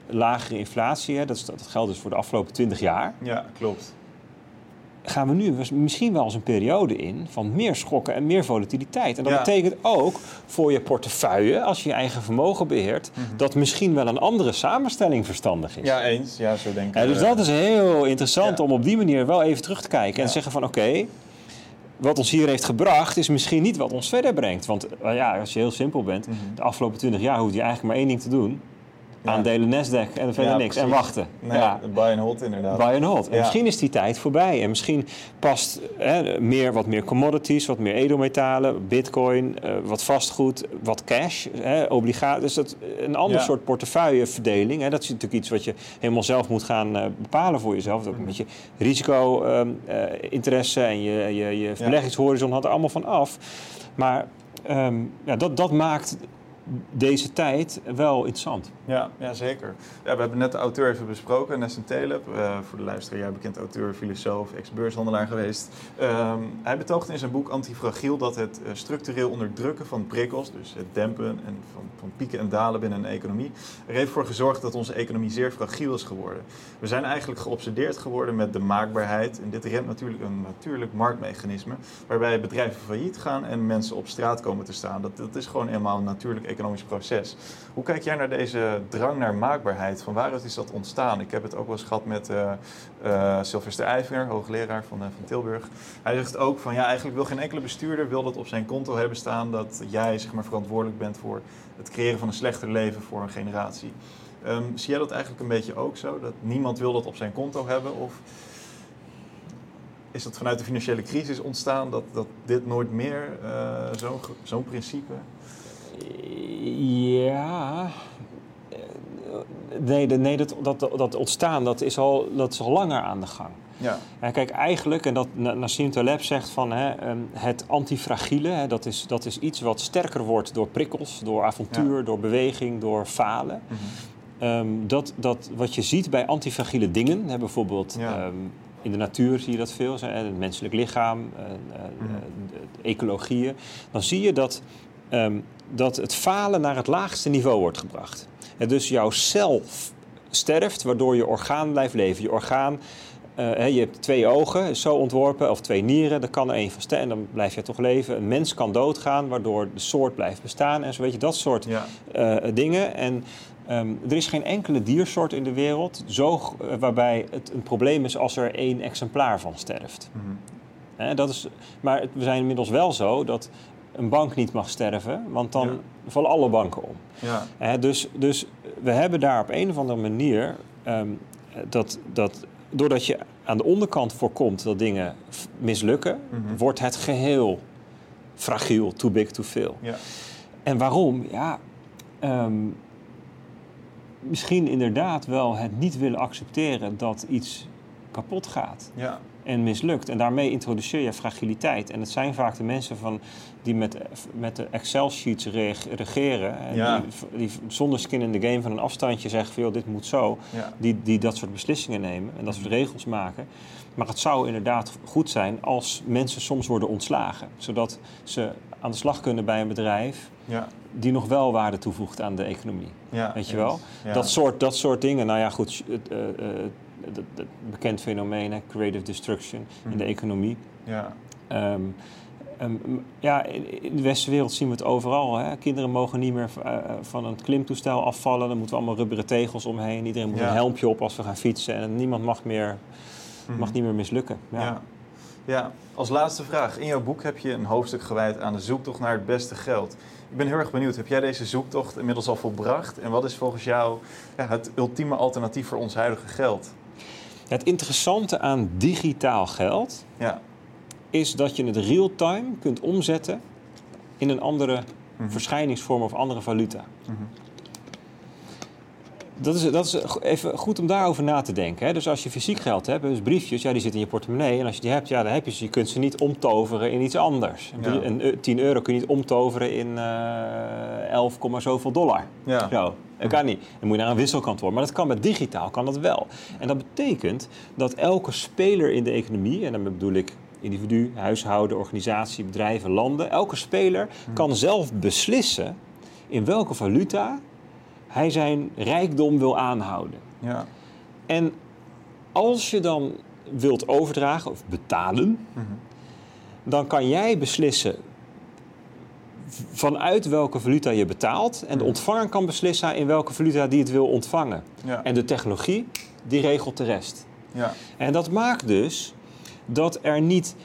lagere inflatie, hè, dat, is, dat geldt dus voor de afgelopen twintig jaar. Ja, klopt. Gaan we nu misschien wel eens een periode in van meer schokken en meer volatiliteit. En dat ja. betekent ook voor je portefeuille, als je je eigen vermogen beheert, mm-hmm. dat misschien wel een andere samenstelling verstandig is. Ja, eens. Ja, zo denk ik. Ja, dus dat is heel interessant ja. om op die manier wel even terug te kijken en ja. zeggen van oké, okay, wat ons hier heeft gebracht is misschien niet wat ons verder brengt. Want ja, als je heel simpel bent, mm-hmm. de afgelopen twintig jaar hoef je eigenlijk maar één ding te doen. Ja. Aandelen Nasdaq en verder ja, niks. Precies. En wachten. Nee, ja. Buy and hold inderdaad. Buy and hold. En ja. misschien is die tijd voorbij. En misschien past hè, meer, wat meer commodities, wat meer edelmetalen, bitcoin, uh, wat vastgoed, wat cash, hè, obligaties. Dus dat een ander ja. soort portefeuilleverdeling. Hè. Dat is natuurlijk iets wat je helemaal zelf moet gaan uh, bepalen voor jezelf. Dat met je risico, um, uh, interesse en je, je, je beleggingshorizon ja. had er allemaal van af. Maar um, ja, dat, dat maakt deze tijd wel interessant. Ja, ja zeker. Ja, we hebben net de auteur even besproken, Nassim Taleb. Uh, voor de luisteraar, jij bekend auteur, filosoof, ex-beurshandelaar geweest. Um, hij betoogt in zijn boek Antifragiel dat het uh, structureel onderdrukken van prikkels, dus het dempen en van, van pieken en dalen binnen een economie, er heeft voor gezorgd dat onze economie zeer fragiel is geworden. We zijn eigenlijk geobsedeerd geworden met de maakbaarheid. En dit remt natuurlijk een natuurlijk marktmechanisme, waarbij bedrijven failliet gaan en mensen op straat komen te staan. Dat, dat is gewoon helemaal een natuurlijk economisch proces. Hoe kijk jij naar deze drang naar maakbaarheid? Van waaruit is dat ontstaan? Ik heb het ook wel eens gehad met uh, uh, Sylvester Eifner, hoogleraar van, uh, van Tilburg. Hij zegt ook van ja, eigenlijk wil geen enkele bestuurder wil dat op zijn konto hebben staan dat jij zeg maar verantwoordelijk bent voor het creëren van een slechter leven voor een generatie. Um, zie jij dat eigenlijk een beetje ook zo? Dat niemand wil dat op zijn konto hebben? Of is dat vanuit de financiële crisis ontstaan dat, dat dit nooit meer uh, zo'n, zo'n principe? Ja. Nee, nee dat, dat, dat ontstaan dat is, al, dat is al langer aan de gang. Ja. En kijk, eigenlijk, en dat Nassim Taleb zegt van hè, het antifragiele, hè, dat, is, dat is iets wat sterker wordt door prikkels, door avontuur, ja. door beweging, door falen. Mm-hmm. Um, dat, dat wat je ziet bij antifragiele dingen, hè, bijvoorbeeld ja. um, in de natuur zie je dat veel, het menselijk lichaam, uh, uh, mm-hmm. ecologieën, dan zie je dat. Um, dat het falen naar het laagste niveau wordt gebracht. En dus jouw cel sterft, waardoor je orgaan blijft leven. Je orgaan, uh, he, je hebt twee ogen, zo ontworpen, of twee nieren, daar kan er één van sterven en dan blijf je toch leven. Een mens kan doodgaan, waardoor de soort blijft bestaan en zo weet je, dat soort ja. uh, dingen. En um, er is geen enkele diersoort in de wereld zo, uh, waarbij het een probleem is als er één exemplaar van sterft. Mm-hmm. He, dat is, maar het, we zijn inmiddels wel zo dat een bank niet mag sterven, want dan ja. vallen alle banken om. Ja. He, dus, dus we hebben daar op een of andere manier um, dat, dat doordat je aan de onderkant voorkomt dat dingen f- mislukken, mm-hmm. wordt het geheel fragiel, too big, too veel. Ja. En waarom? Ja, um, misschien inderdaad wel het niet willen accepteren dat iets kapot gaat. Ja. En mislukt. En daarmee introduceer je fragiliteit. En het zijn vaak de mensen van die met, met de Excel-sheets regeren. En ja. die, die zonder skin in the game van een afstandje zeggen van joh, dit moet zo. Ja. Die, die dat soort beslissingen nemen en dat soort regels maken. Maar het zou inderdaad goed zijn als mensen soms worden ontslagen. Zodat ze aan de slag kunnen bij een bedrijf ja. die nog wel waarde toevoegt aan de economie. Ja, weet je wel? Ja. Dat soort, dat soort dingen. Nou ja, goed. Uh, uh, Het bekend fenomeen, hè? Creative destruction mm. in de economie. Ja. Um, um, ja, in de westenwereld zien we het overal. Hè? Kinderen mogen niet meer uh, van een klimtoestel afvallen. Dan moeten we allemaal rubberen tegels omheen. Iedereen moet ja. een helmpje op als we gaan fietsen. En niemand mag, meer, mm. mag niet meer mislukken. Ja. Ja. Ja, als laatste vraag. In jouw boek heb je een hoofdstuk gewijd aan de zoektocht naar het beste geld. Ik ben heel erg benieuwd. Heb jij deze zoektocht inmiddels al volbracht? En wat is volgens jou ja, het ultieme alternatief voor ons huidige geld? Het interessante aan digitaal geld ja. is dat je het real-time kunt omzetten in een andere mm-hmm. verschijningsvorm of andere valuta. Mm-hmm. Dat is, dat is even goed om daarover na te denken. Hè? Dus als je fysiek geld hebt, dus briefjes, ja, die zitten in je portemonnee. En als je die hebt, ja, dan heb je ze. Je kunt ze niet omtoveren in iets anders. Ja. En tien euro kun je niet omtoveren in uh, elf, zoveel dollar. Ja. Zo. Dat kan niet. Dan moet je naar een wisselkantoor. Maar dat kan met digitaal, kan dat wel. En dat betekent dat elke speler in de economie, en dan bedoel ik individu, huishouden, organisatie, bedrijven, landen, elke speler hmm. kan zelf beslissen in welke valuta hij zijn rijkdom wil aanhouden. Ja. En als je dan wilt overdragen of betalen, mm-hmm. dan kan jij beslissen vanuit welke valuta je betaalt. En de ontvanger kan beslissen in welke valuta die het wil ontvangen. Ja. En de technologie, die regelt de rest. Ja. En dat maakt dus dat er niet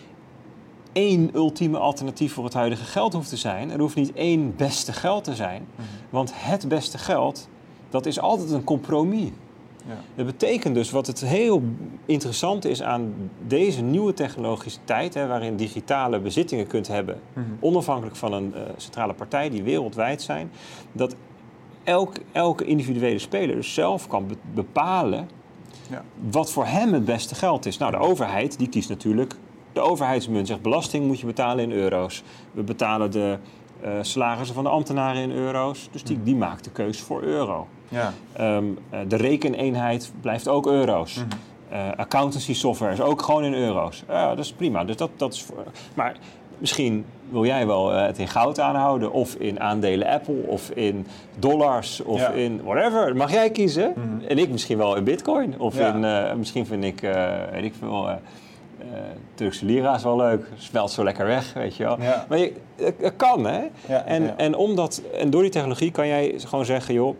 één ultieme alternatief voor het huidige geld hoeft te zijn. Er hoeft niet één beste geld te zijn. Mm-hmm. Want het beste geld, dat is altijd een compromis. Ja. Dat betekent dus, wat het heel interessant is aan deze nieuwe technologische tijd, hè, waarin digitale bezittingen kunt hebben, mm-hmm. onafhankelijk van een uh, centrale partij, die wereldwijd zijn, dat elk, elke individuele speler dus zelf kan be- bepalen ja. wat voor hem het beste geld is. Nou, de overheid, die kiest natuurlijk de overheidsmunt, zegt belasting moet je betalen in euro's. We betalen de uh, salarissen van de ambtenaren in euro's. Dus die, die maakt de keus voor euro. Ja. Um, de rekeneenheid blijft ook euro's. Mm-hmm. Uh, accountancy software is ook gewoon in euro's. Ja, dat is prima. Dus dat, dat is voor... Maar misschien wil jij wel uh, het in goud aanhouden, of in aandelen Apple, of in dollars, of ja. in whatever. Mag jij kiezen? Mm-hmm. En ik misschien wel in bitcoin. Of ja. in, uh, misschien vind ik, uh, weet ik veel... Uh, Uh, Turkse lira is wel leuk, smelt zo lekker weg, weet je wel. Ja. Maar je, het, het kan, hè? Ja, en, ja. En, omdat, en door die technologie kan jij gewoon zeggen, joh,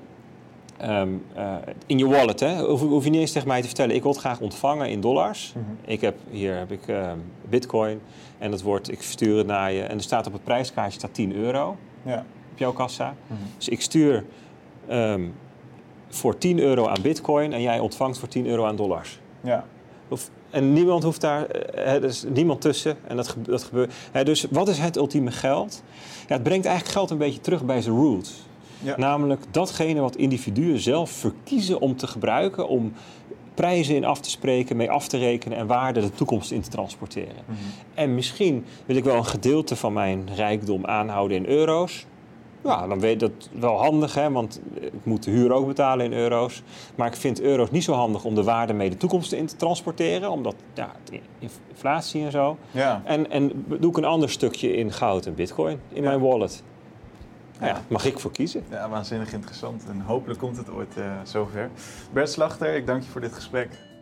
um, uh, in je wallet, hè? Hoef, hoef je niet eens tegen mij te vertellen, ik wil het graag ontvangen in dollars. Mm-hmm. Ik heb, hier heb ik uh, bitcoin en dat wordt, ik verstuur het naar je. En er staat op het prijskaartje staat tien euro ja. op jouw kassa. Mm-hmm. Dus ik stuur um, voor tien euro aan bitcoin en jij ontvangt voor tien euro aan dollars. Ja. Of, en niemand hoeft daar, er is niemand tussen en dat, gebe- dat gebeurt. He, dus wat is het ultieme geld? Ja, het brengt eigenlijk geld een beetje terug bij zijn roots. Ja. Namelijk datgene wat individuen zelf verkiezen om te gebruiken, om prijzen in af te spreken, mee af te rekenen en waarde de toekomst in te transporteren. Mm-hmm. En misschien wil ik wel een gedeelte van mijn rijkdom aanhouden in euro's. Nou, dan weet dat wel handig, hè, want ik moet de huur ook betalen in euro's. Maar ik vind euro's niet zo handig om de waarde mee de toekomst in te transporteren. Omdat, ja, inflatie en zo. Ja. En, en doe ik een ander stukje in goud en bitcoin in ja. mijn wallet. Nou ja, mag ik voor kiezen. Ja, waanzinnig interessant. En hopelijk komt het ooit uh, zover. Bert Slagter, ik dank je voor dit gesprek.